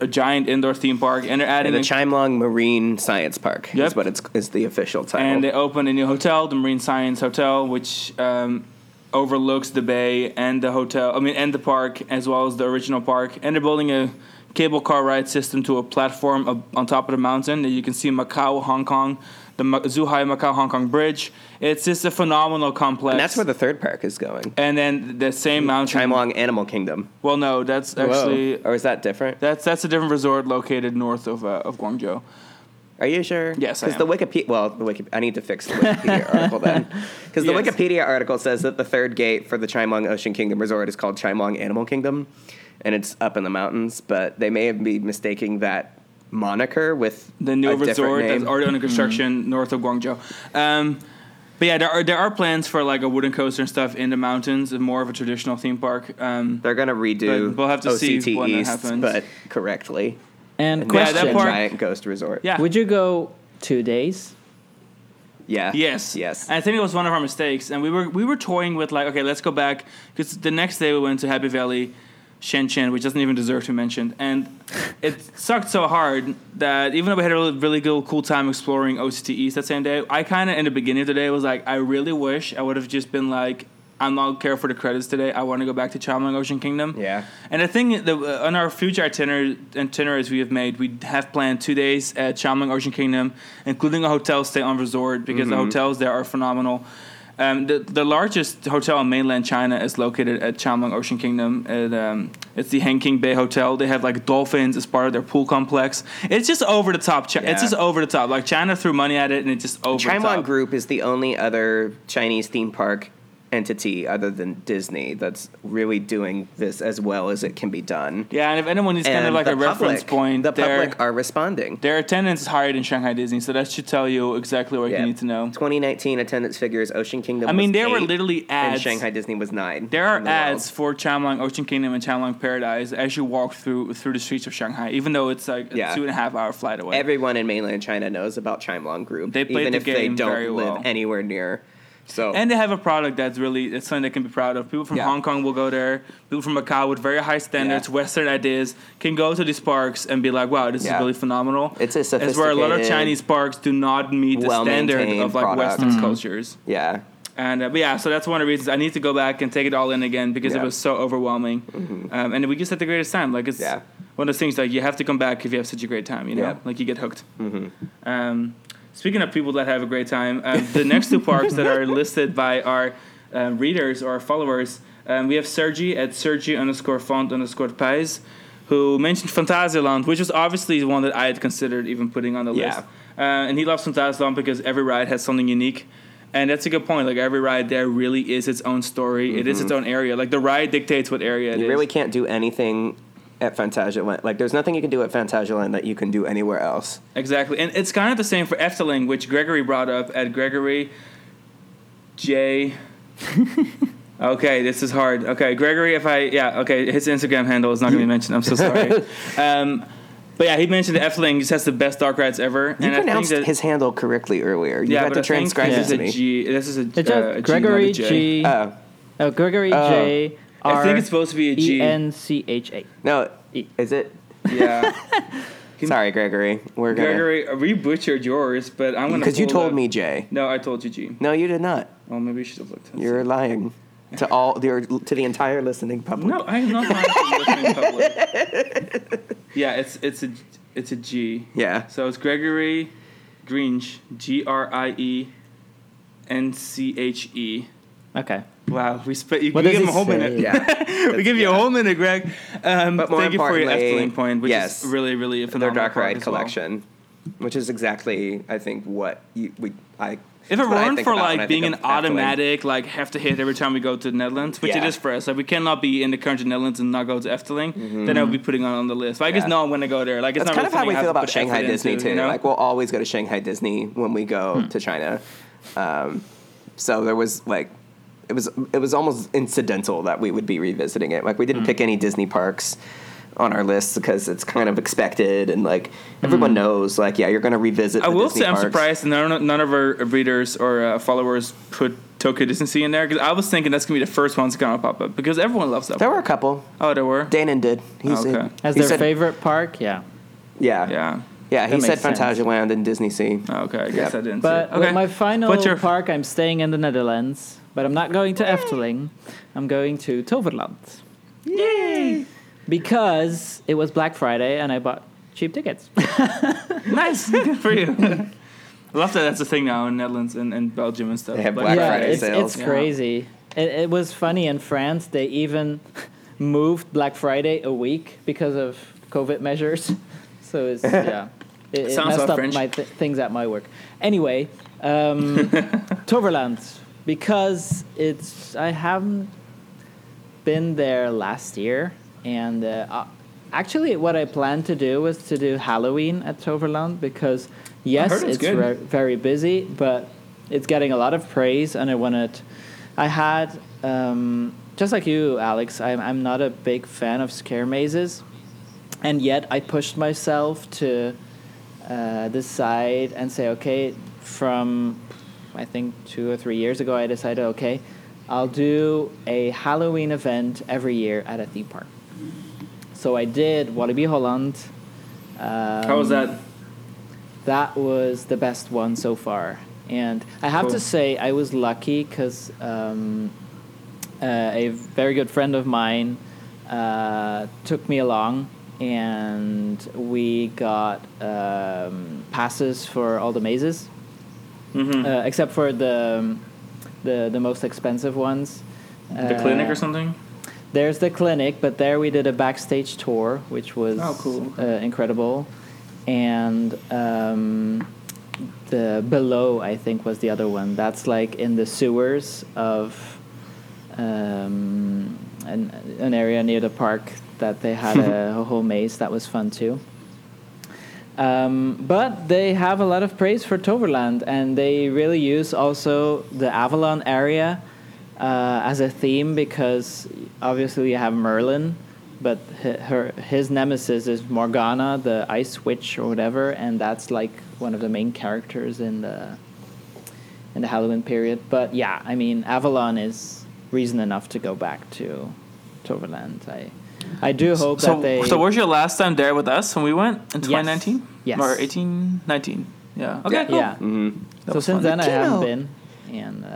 giant indoor theme park. And they're adding... And the Chamlang Marine Science Park is what is the official title. And they opened a new hotel, the Marine Science Hotel, which overlooks the bay and the park, as well as the original park. And they're building a cable car ride system to a platform on top of the mountain that you can see Macau, Hong Kong, the Zhuhai Macau Hong Kong Bridge. It's just a phenomenal complex. And that's where the third park is going. And then the same mountain. Chamlang Animal Kingdom. Well, no, that's actually... Or is that different? That's a different resort located north of Guangzhou. Are you sure? Yes, I am. Because I need to fix the Wikipedia article then. Because the Wikipedia article says that the third gate for the Chamlang Ocean Kingdom Resort is called Chamlang Animal Kingdom, and it's up in the mountains, but they may be mistaking that moniker with the new resort that's already under construction north of Guangzhou. But yeah, there are plans for like a wooden coaster and stuff in the mountains and more of a traditional theme park. They're gonna redo. We'll have to OCT see when East, that happens, but correctly. And question: that park, giant ghost resort. Yeah, would you go 2 days? Yeah. Yes. And I think it was one of our mistakes, and we were toying with like, okay, let's go back, because the next day we went to Happy Valley Shenzhen, which doesn't even deserve to be mentioned. And it sucked so hard that even though we had a really good, cool time exploring OCT East that same day, I kind of, in the beginning of the day, was like, I really wish I would have just been like, I'm not care for the credits today. I want to go back to Chamlang Ocean Kingdom. Yeah. And I think that on our future itineraries we have made, we have planned 2 days at Chamlang Ocean Kingdom, including a hotel stay on resort, because the hotels there are phenomenal. The largest hotel in mainland China is located at Chamlang Ocean Kingdom. It's the Hengqin Bay Hotel. They have like dolphins as part of their pool complex. It's just over the top. It's just over the top. Like China threw money at it, and it's just over the top. Chamlang Group is the only other Chinese theme park entity other than Disney that's really doing this as well as it can be done. Yeah, and if anyone is kind of like a reference point, the public are responding. Their attendance is higher than Shanghai Disney, so that should tell you exactly what you need to know. 2019 attendance figures, Ocean Kingdom was 8, were literally ads. And Shanghai Disney was 9. There are ads for Changlong Ocean Kingdom and Changlong Paradise as you walk through the streets of Shanghai, even though it's like a 2.5 hour flight away. Everyone in mainland China knows about Changlong Group, they played even the if game they don't very well. Live anywhere near. So. And they have a product that's really, it's something they can be proud of. People from Hong Kong will go there. People from Macau with very high standards, Western ideas, can go to these parks and be like, wow, this is really phenomenal. It's a sophisticated... It's where a lot of Chinese parks do not meet the standard of like Western cultures. Yeah. And but yeah, so that's one of the reasons I need to go back and take it all in again because it was so overwhelming. Mm-hmm. And we just had the greatest time. Like it's one of those things like you have to come back if you have such a great time, you know? Yeah. Like you get hooked. Mm-hmm. Speaking of people that have a great time, the next two parks that are listed by our readers or followers, we have Sergi at Sergi_Font_Pais, who mentioned Fantasyland, which was obviously one that I had considered even putting on the list. And he loves Fantasyland because every ride has something unique. And that's a good point. Like, every ride there really is its own story. Mm-hmm. It is its own area. Like, the ride dictates what area it is. You really can't do anything... at Fantasyland. Like, there's nothing you can do at Fantasyland that you can do anywhere else. Exactly. And it's kind of the same for Efteling, which Gregory brought up at Gregory J. Okay, this is hard. Okay, Gregory, his Instagram handle is not going to be mentioned. I'm so sorry. But yeah, he mentioned that Efteling just has the best dark rides ever. You and pronounced I think that his handle correctly earlier. You had to transcribe this to me. This is a Gregory G. G. Oh, Gregory J. I think it's supposed to be a G. E-N-C-H-A. No, is it? Yeah. Sorry, Gregory. Gregory, we butchered yours, but I'm going to... Because you told me J. No, I told you G. No, you did not. Well, maybe you should have looked. You're lying to the entire listening public. No, I am not lying to the listening public. Yeah, it's a G. Yeah. So it's Gregory Grinch, Grienche. Okay. Wow, we give him a whole minute. Yeah. We give you a whole minute, Greg. But more thank you for your Efteling point, which is really, really a phenomenal their dark ride collection, which is exactly, I think, what I. If it weren't for like being an automatic, like have to hit every time we go to the Netherlands, which it is for us, like we cannot be in the country of Netherlands and not go to Efteling, then I would be putting it on the list. But I guess no, I'm going to go there. Like it's that's not kind of how we feel about Shanghai Disney too. Like we'll always go to Shanghai Disney when we go to China. So there was like. It was almost incidental that we would be revisiting it. Like, we didn't pick any Disney parks on our list because it's kind of expected. And, like, everyone knows, like, yeah, you're going to revisit the Disney parks. I will say I'm surprised none of our readers or followers put Tokyo Disney Sea in there. Because I was thinking that's going to be the first one that's going to pop up because everyone loves that park. There were a couple. Oh, there were? Danon did. As their favorite park? Yeah. Yeah. Yeah. Yeah, he said Fantasyland and Disney Sea. Oh, okay, I guess I didn't. But okay. Well, my final park, I'm staying in the Netherlands, but I'm not going to Efteling. I'm going to Toverland. Yay! Because it was Black Friday and I bought cheap tickets. Nice, good for you. I love that that's a thing now in Netherlands and Belgium and stuff. They have Black Friday sales. It's crazy. It was funny in France. They even moved Black Friday a week because of COVID measures. So it's it messed up my things at my work. Anyway, Toverland, because I haven't been there last year, and actually, what I planned to do was to do Halloween at Toverland because yes, it's very busy, but it's getting a lot of praise, and I had just like you, Alex. I'm not a big fan of scare mazes. And yet I pushed myself to decide and say, okay, from I think 2 or 3 years ago, I decided, okay, I'll do a Halloween event every year at a theme park. So I did Walibi Holland. How was that? That was the best one so far. And I have to say I was lucky because a very good friend of mine took me along. And we got passes for all the mazes, except for the most expensive ones. The clinic or something? There's the clinic, but there we did a backstage tour, which was incredible. And the below, I think, was the other one. That's like in the sewers of an area near the park that they had a whole maze that was fun too. But they have a lot of praise for Toverland, and they really use also the Avalon area as a theme, because obviously you have Merlin, but his nemesis is Morgana, the Ice Witch or whatever, and that's like one of the main characters in the Halloween period. But yeah, I mean, Avalon is reason enough to go back to Toverland. I do hope that they... So where's your last time there with us when we went in 2019? Yes. Or 18, 19? Yeah. Okay, cool. Yeah. Mm-hmm. So since then I haven't been. And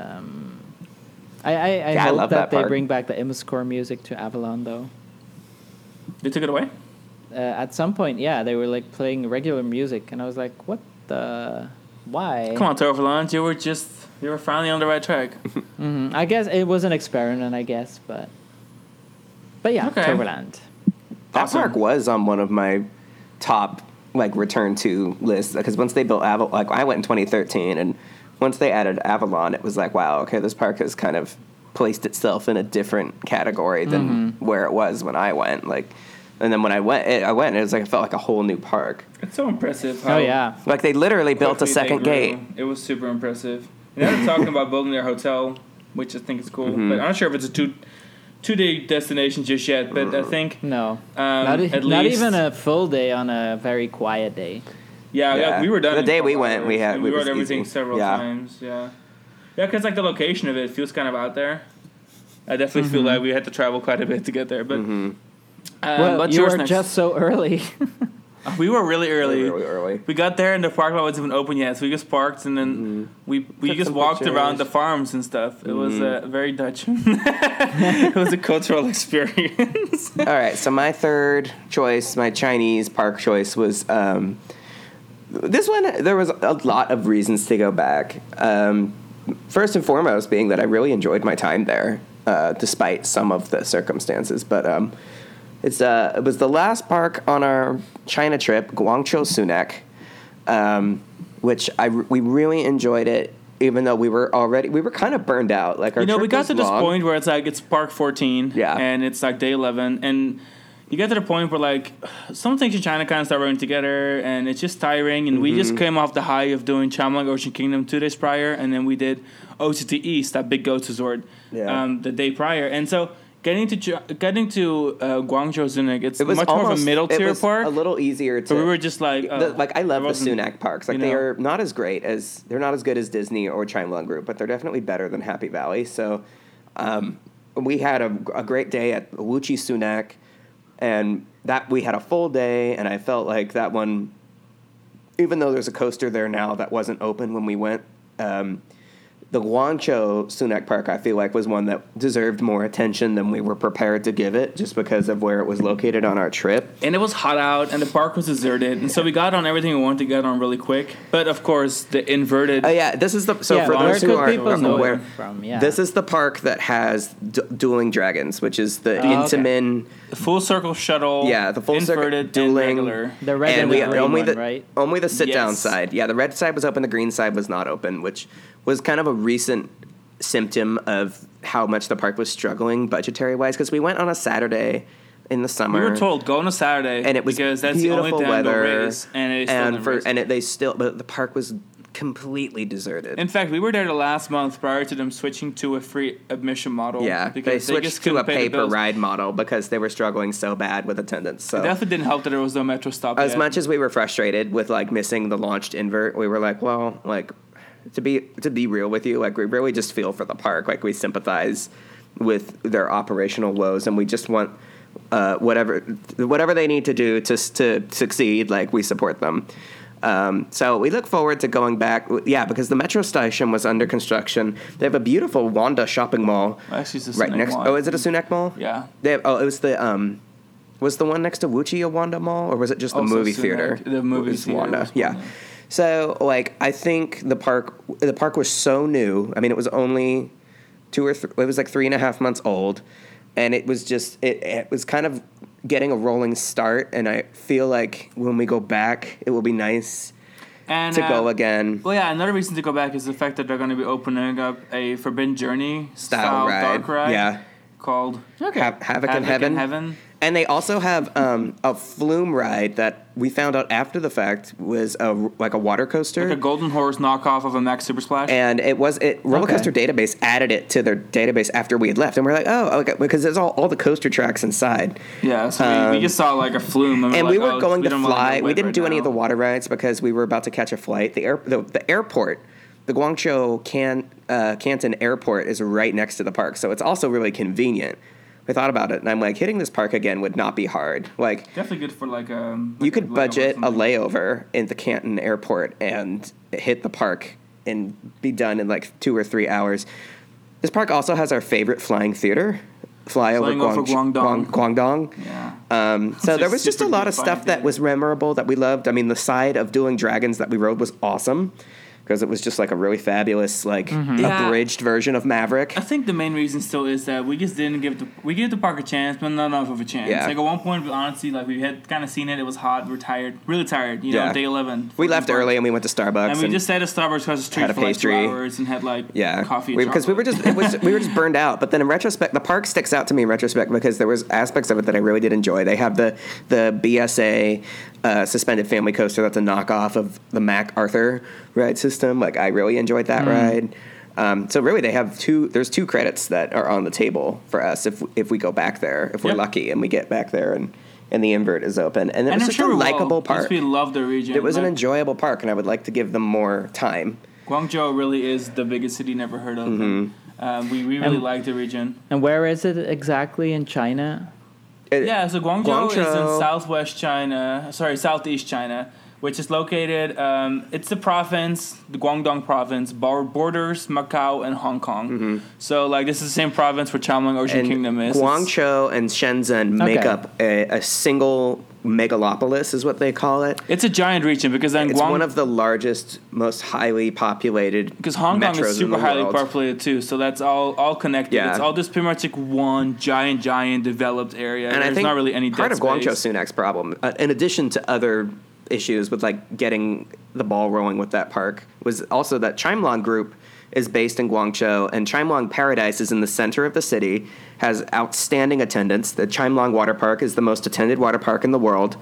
I hope that they bring back the IMScore music to Avalon, though. They took it away? At some point, yeah. They were like playing regular music. And I was like, what the... Why? Come on, Toverland. You were finally on the right track. Mm-hmm. I guess it was an experiment, But yeah, okay. Toverland. That park was on one of my top return to lists, because once they built Avalon, I went in 2013, and once they added Avalon, it was like, wow, okay, this park has kind of placed itself in a different category than where it was when I went. And then when I went. It was like it felt like a whole new park. It's so impressive. How they literally built a second gate. It was super impressive. And now they're talking about building their hotel, which I think is cool. Mm-hmm. But I'm not sure if it's a two-day destination just yet. But I think not even a full day on a very quiet day. Yeah, we were done. The day we went, we rode everything several times. Yeah, because the location of it feels kind of out there. I definitely feel like we had to travel quite a bit to get there, but. Mm-hmm. Well, you were just so early. We were really early. We got there and the parking lot wasn't even open yet, so we just parked and then we just walked around the farms and stuff. It was very Dutch. It was a cultural experience. All right, so my third choice, my Chinese park choice, was this one. There was a lot of reasons to go back. First and foremost, being that I really enjoyed my time there, despite some of the circumstances, but. It was the last park on our China trip, Guangzhou Sunac, which we really enjoyed it, even though we were kind of burned out. Our trip we got to this point where it's park 14, and it's day 11, and you get to the point where some things in China kind of start running together, and it's just tiring. And we just came off the high of doing Chamonix Ocean Kingdom 2 days prior, and then we did OCT East, that big ghost resort, the day prior, and so. Getting to Guangzhou Sunac, it was much more of a middle tier park. A little easier to. But we were just I love the Sunac parks. They are not as good as Disney or Chime Group, but they're definitely better than Happy Valley. So, we had a great day at Wuxi Sunac, and that we had a full day. And I felt like that one, even though there's a coaster there now that wasn't open when we went. The Guangzhou Sunac Park, I feel was one that deserved more attention than we were prepared to give it, just because of where it was located on our trip. And it was hot out, and the park was deserted, and so we got on everything we wanted to get on really quick. But of course, the inverted. Oh yeah, this is the for those who aren't aware, this is the park that has dueling dragons, which is the Intamin, the full circle shuttle. Yeah, the full inverted circle dueling. The red and the green one, right? Only the sit down side. Yeah, the red side was open, the green side was not open, which was kind of a recent symptom of how much the park was struggling budgetary-wise, because we went on a Saturday in the summer. We were told, go on a Saturday, and it was because that's the only weather, but the park was completely deserted. In fact, we were there the last month prior to them switching to a free admission model. Yeah, because they switched to a paper ride model because they were struggling so bad with attendance. So it definitely didn't help that there was no metro stop as yet. Much as we were frustrated with missing the launched invert, we were To be real with you, we really just feel for the park. We sympathize with their operational woes, and we just want whatever they need to do to succeed. We support them. So we look forward to going back. Yeah, because the metro station was under construction. They have a beautiful Wanda shopping mall. Actually, it's a right Sunac next. Mall. Oh, is it a Sunac mall? Yeah. It was the was the one next to Wuxi a Wanda mall, or was it just the movie theater? The movie theater. Wanda. Yeah. So, I think the park was so new. I mean, it was only 3.5 months old. And it was just, it was kind of getting a rolling start. And I feel when we go back, it will be nice And, to go again. Well, yeah, another reason to go back is the fact that they're going to be opening up a Forbidden Journey style dark ride called Havoc in Heaven. And they also have a flume ride that we found out after the fact was like a water coaster. Like a Golden Horse knockoff of a Max Super Splash. And it was Rollercoaster Database added it to their database after we had left. And we're like, oh, okay, because there's all the coaster tracks inside. Yeah, so we just saw like a flume. And we were going to fly. We didn't do any of the water rides because we were about to catch a flight. The airport, the Guangzhou Canton Airport is right next to the park. So it's also really convenient. I thought about it, and I'm like, hitting this park again would not be hard. Like, definitely good for like a. You could budget a layover in the Canton Airport and hit the park and be done in like 2 or 3 hours. This park also has our favorite flying theater, Guangdong. Yeah. So there was just a lot of stuff that was memorable that we loved. I mean, the side of Dueling Dragons that we rode was awesome. Because it was just like a really fabulous, like abridged version of Maverick. I think the main reason still is that we just didn't give the park a chance, but not enough of a chance. Yeah. Like at one point, honestly, like we had kind of seen it. It was hot. We're tired, really tired. You know, day 11. We left early and we went to Starbucks. And we just sat at Starbucks across the street for like 2 hours and had like coffee. Because we were just burned out. But then in retrospect, the park sticks out to me in retrospect because there was aspects of it that I really did enjoy. They have the BSA suspended family coaster that's a knockoff of the Mac Arthur ride system. Like I really enjoyed that ride. So really, they have there's two credits that are on the table for us if we go back there, if we're lucky and we get back there and the invert is open. And it was such a likable park. We love the region. It was an enjoyable park, and I would like to give them more time. Guangzhou really is the biggest city never heard of. Mm-hmm. We really like the region. And where is it exactly in China? So Guangzhou is in Southeast China. Which is located, it's the province, the Guangdong province, borders Macau and Hong Kong. Mm-hmm. So, like, this is the same province where Chaoling Ocean Kingdom is. Guangzhou and Shenzhen make up a single megalopolis, is what they call it. It's a giant region because then it's one of the largest, most highly populated. Because Hong Kong is super highly populated too, so that's all connected. Yeah. It's all just pretty much like one giant developed area. And there's not really any dead space. Part of Guangzhou Sunak's problem, in addition to other issues with like getting the ball rolling with that park was also that Chimelong Group is based in Guangzhou, and Chimelong Paradise is in the center of the city, has outstanding attendance. The Chimelong Water Park is the most attended water park in the world.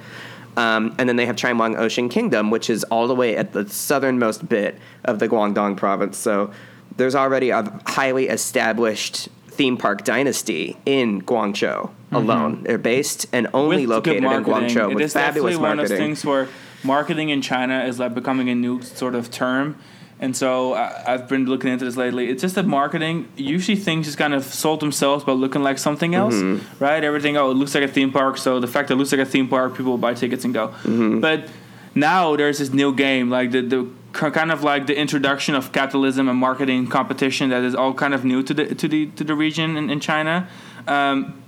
And then they have Chimelong Ocean Kingdom, which is all the way at the southernmost bit of the Guangdong province. So there's already a highly established theme park dynasty in Guangzhou alone. Mm-hmm. They're based and only located in Guangzhou with fabulous marketing. It is definitely one of those things where marketing in China is like becoming a new sort of term. And so I've been looking into this lately. It's just that marketing, usually things just kind of sold themselves by looking like something else, right? Everything, it looks like a theme park. So the fact that it looks like a theme park, people will buy tickets and go. Mm-hmm. But now there's this new game, like the kind of like the introduction of capitalism and marketing competition that is all kind of new to the region in China,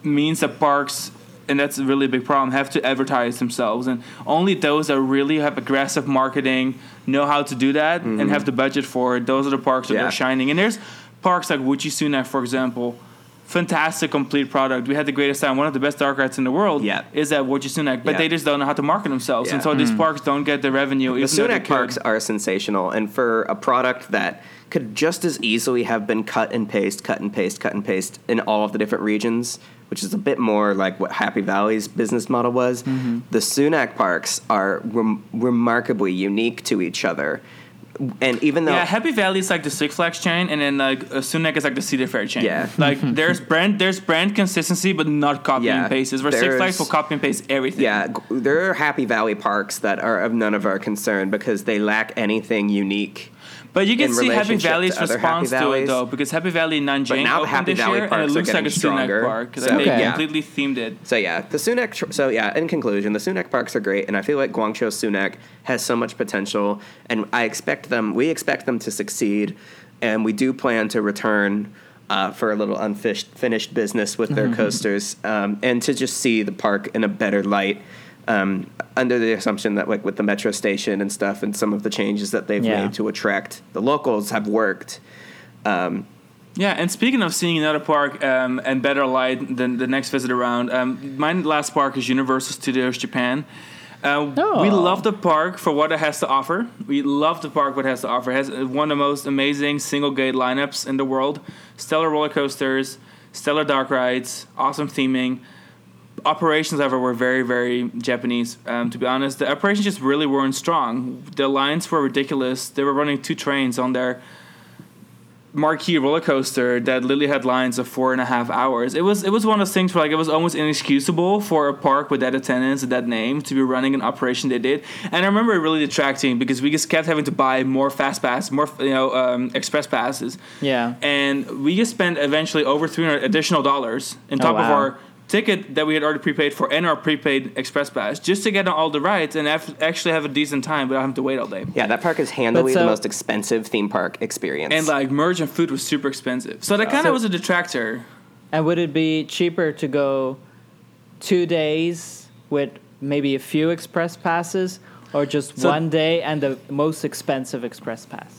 means that parks, and that's a really big problem, have to advertise themselves, and only those that really have aggressive marketing know how to do that and have the budget for it. Those are the parks that are shining, and there's parks like Wuchisunak, for example. Fantastic complete product. We had the greatest time. One of the best dark rides in the world is at Wojciechowski, but they just don't know how to market themselves, and so these parks don't get the revenue. The Sunak parks are sensational, and for a product that could just as easily have been cut and paste in all of the different regions, which is a bit more like what Happy Valley's business model was. The Sunak parks are remarkably unique to each other. And even though Happy Valley is like the Six Flags chain, and then like Sunak is like the Cedar Fair chain. Yeah, like there's brand consistency, but not copy and paste. Where Six Flags will copy and paste everything. Yeah, there are Happy Valley parks that are of none of our concern because they lack anything unique. But you can see Happy Valley's responance to it though, because Happy Valley Nanjing opened this year, and it looks like a Sunak park. They completely themed it. In conclusion, the Sunak parks are great, and I feel like Guangzhou Sunak has so much potential, and we expect them to succeed, and we do plan to return for a little unfinished business with their coasters, and to just see the park in a better light. Under the assumption that, like, with the metro station and stuff and some of the changes that they've made to attract the locals have worked. And speaking of seeing another park and better light than the next visit around, my last park is Universal Studios Japan. We love the park for what it has to offer. It has one of the most amazing single gate lineups in the world. Stellar roller coasters, stellar dark rides, awesome theming. Operations ever were very, very Japanese. To be honest, the operations just really weren't strong. The lines were ridiculous. They were running two trains on their marquee roller coaster that literally had lines of 4.5 hours. It was one of those things where, like, it was almost inexcusable for a park with that attendance and that name to be running an operation they did. And I remember it really detracting because we just kept having to buy more fast pass, more express passes. Yeah. And we just spent eventually over $300 additional on top of our ticket that we had already prepaid for and our prepaid express pass just to get on all the rides and actually have a decent time without having to wait all day. Yeah, that park is handily the most expensive theme park experience. And like merge and food was super expensive. So that kind of was a detractor. And would it be cheaper to go 2 days with maybe a few express passes or just 1 day and the most expensive express pass?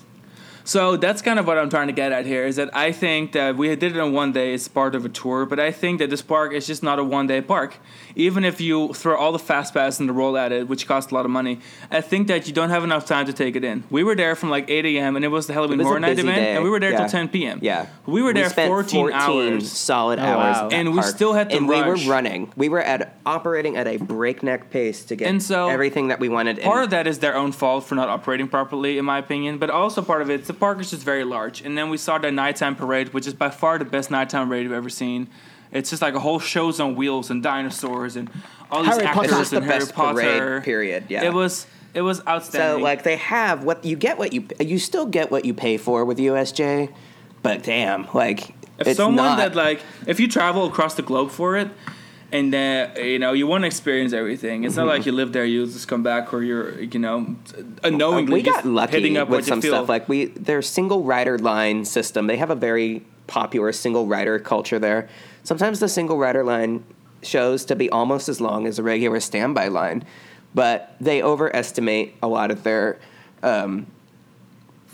So that's kind of what I'm trying to get at here, is that I think that we did it on 1 day. It's part of a tour, but I think that this park is just not a one-day park. Even if you throw all the fast pass in the roll at it, which costs a lot of money, I think that you don't have enough time to take it in. We were there from like 8 a.m., and it was the Halloween Horror Night event, and we were there till 10 p.m. Yeah. We were there 14 hours. Solid hours. Wow. And we still had to rush. And we were running. We were operating at a breakneck pace to get everything that we wanted in. Part of that is their own fault for not operating properly, in my opinion, but also part of it's the park is just very large. And then we saw the nighttime parade, which is by far the best nighttime parade we've ever seen. It's just like a whole shows on wheels and dinosaurs and all these actors and Harry Potter. Period. Yeah. It was outstanding. So like they have you still get what you pay for with USJ, but damn, like if you travel across the globe for it. And you want to experience everything. It's not like you live there, you just come back, or you're, unknowingly we got lucky hitting up with some stuff. Like their single rider line system. They have a very popular single rider culture there. Sometimes the single rider line shows to be almost as long as a regular standby line, but they overestimate a lot of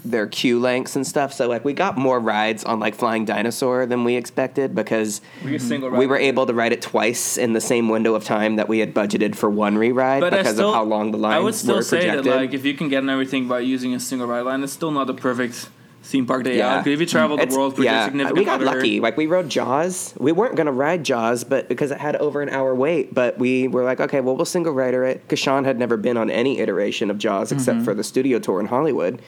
their queue lengths and stuff. So like we got more rides on like Flying Dinosaur than we expected because we were able to ride it twice in the same window of time that we had budgeted for one re-ride because of how long the lines were projected. I would still say that like if you can get on everything by using a single ride line, it's still not the perfect theme park day out. Because if you travel the world pretty significant. We got lucky. Like we rode Jaws. We weren't going to ride Jaws because it had over an hour wait, but we were like, okay, well, we'll single rider it because Sean had never been on any iteration of Jaws except for the studio tour in Hollywood.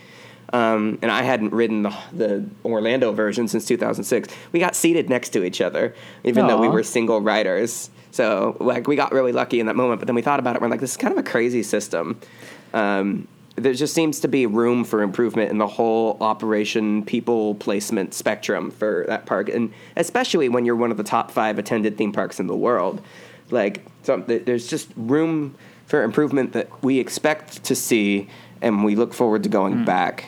And I hadn't ridden the Orlando version since 2006. We got seated next to each other, even though we were single riders. So, like, we got really lucky in that moment. But then we thought about it. We're like, this is kind of a crazy system. There just seems to be room for improvement in the whole operation, people, placement spectrum for that park. And especially when you're one of the top 5 attended theme parks in the world. Like, there's just room for improvement that we expect to see, and we look forward to going back.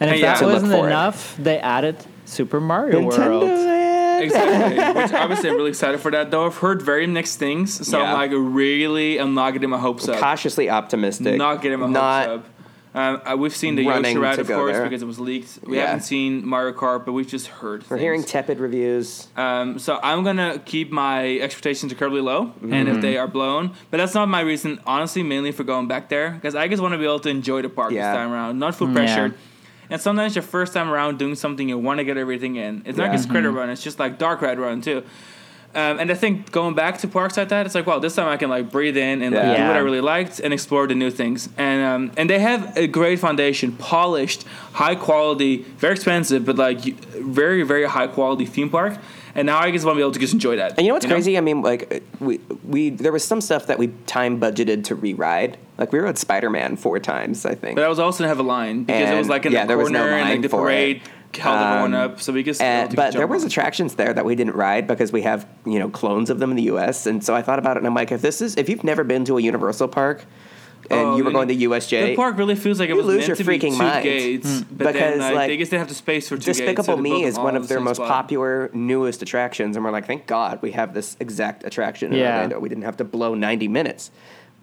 And if that wasn't enough, they added Super Mario World. Exactly. Which obviously I'm really excited for that, though. I've heard very mixed things, so I'm not getting my hopes up. Cautiously optimistic. Not getting my hopes up. We've seen the Yoshi ride, of course, because it was leaked. We haven't seen Mario Kart, but we've just heard things. We're hearing tepid reviews. So I'm going to keep my expectations incredibly low, and if they are blown. But that's not my reason, honestly, mainly for going back there, because I just want to be able to enjoy the park this time around, not feel pressured. Yeah. And sometimes your first time around doing something, you want to get everything in. It's not just critter run. It's just like dark ride run, too. And I think going back to parks like that, it's like, wow, this time I can like breathe in and do what I really liked and explore the new things. And they have a great foundation, polished, high quality, very expensive, but like very, very high quality theme park. And now I just want to be able to just enjoy that. And you know what's crazy? I mean, like we there was some stuff that we time budgeted to re-ride. Like we rode Spider-Man 4 times, I think. But I was also to have a line because it was like in the corner and like the parade. Held everyone up so we could but there was attractions there that we didn't ride because we have clones of them in the US. And so I thought about it and I'm like, if you've never been to a Universal park and you were going to USJ, the park really feels like it was meant to be two gates, but because then, like, they just didn't have the space for two gates. Despicable Me is one of their most popular, newest attractions, and we're like, thank God we have this exact attraction in Orlando. We didn't have to blow 90 minutes.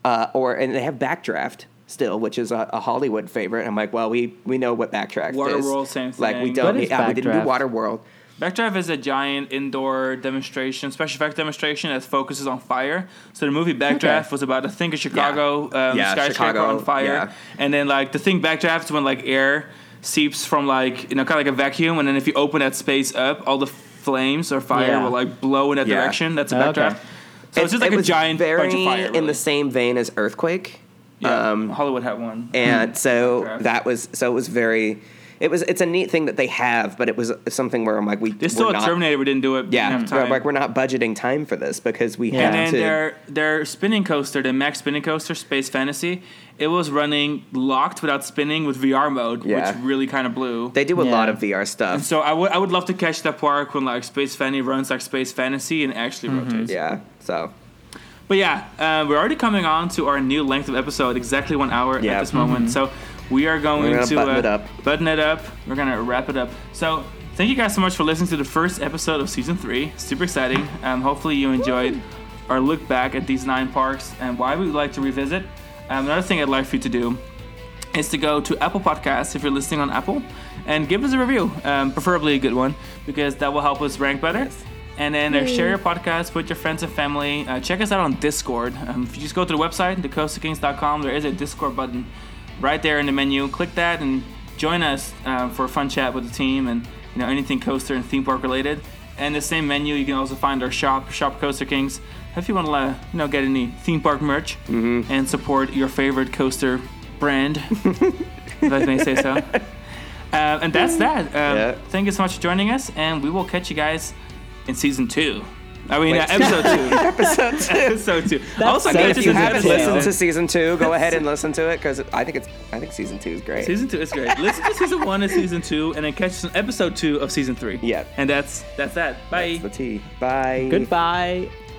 And they have Backdraft still, which is a Hollywood favorite. I'm like, well, we know what Backdraft is. Waterworld, same thing. Like, we didn't do Waterworld. Backdraft is a giant indoor demonstration, special effect demonstration that focuses on fire. So the movie Backdraft was about, I think, a Chicago skyscraper on fire. Yeah. And then, like, the thing Backdraft is when, like, air seeps from, like, you know, kind of like a vacuum. And then if you open that space up, all the flames or fire will, like, blow in that direction. That's a Backdraft. Okay. So it's just, like, it was a giant bunch of fire. Really. In the same vein as Earthquake. Yeah, Hollywood had one. And so that was, so it was very... It's a neat thing that they have, but it was something where I'm like, it's still a Terminator. We didn't do it. Yeah, time. Like, we're not budgeting time for this because we have to. And then their spinning coaster, the Max spinning coaster, Space Fantasy, it was running locked without spinning with VR mode, which really kind of blew. They do a lot of VR stuff. And so I would love to catch that park when, like, Space Fantasy runs like Space Fantasy and actually rotates. Yeah. So. But yeah, we're already coming on to our new length of episode, exactly 1 hour at this moment. So. We are going to button it up. We're going to wrap it up. So thank you guys so much for listening to the first episode of Season 3. Super exciting. Hopefully you enjoyed our look back at these 9 parks and why we would like to revisit. Another thing I'd like for you to do is to go to Apple Podcasts if you're listening on Apple and give us a review, preferably a good one, because that will help us rank better. Yes. And then share your podcast with your friends and family. Check us out on Discord. If you just go to the website, thecoasterkings.com, there is a Discord button right there in the menu. Click that and join us for a fun chat with the team and, you know, anything coaster and theme park related. And the same menu, you can also find our shop Coaster Kings, if you want to get any theme park merch and support your favorite coaster brand, if I may say so. And that's that. Thank you so much for joining us, and we will catch you guys in Season 2. I mean, episode 2. Episode 2. Also, if you haven't listened to Season 2, go ahead and listen to it, because I think Season 2 is great. Season 2 is great. Listen to Season 1 and Season 2, and then catch us on Episode 2 of Season 3. Yeah. And that's that. Bye. That's the tea. Bye. Goodbye.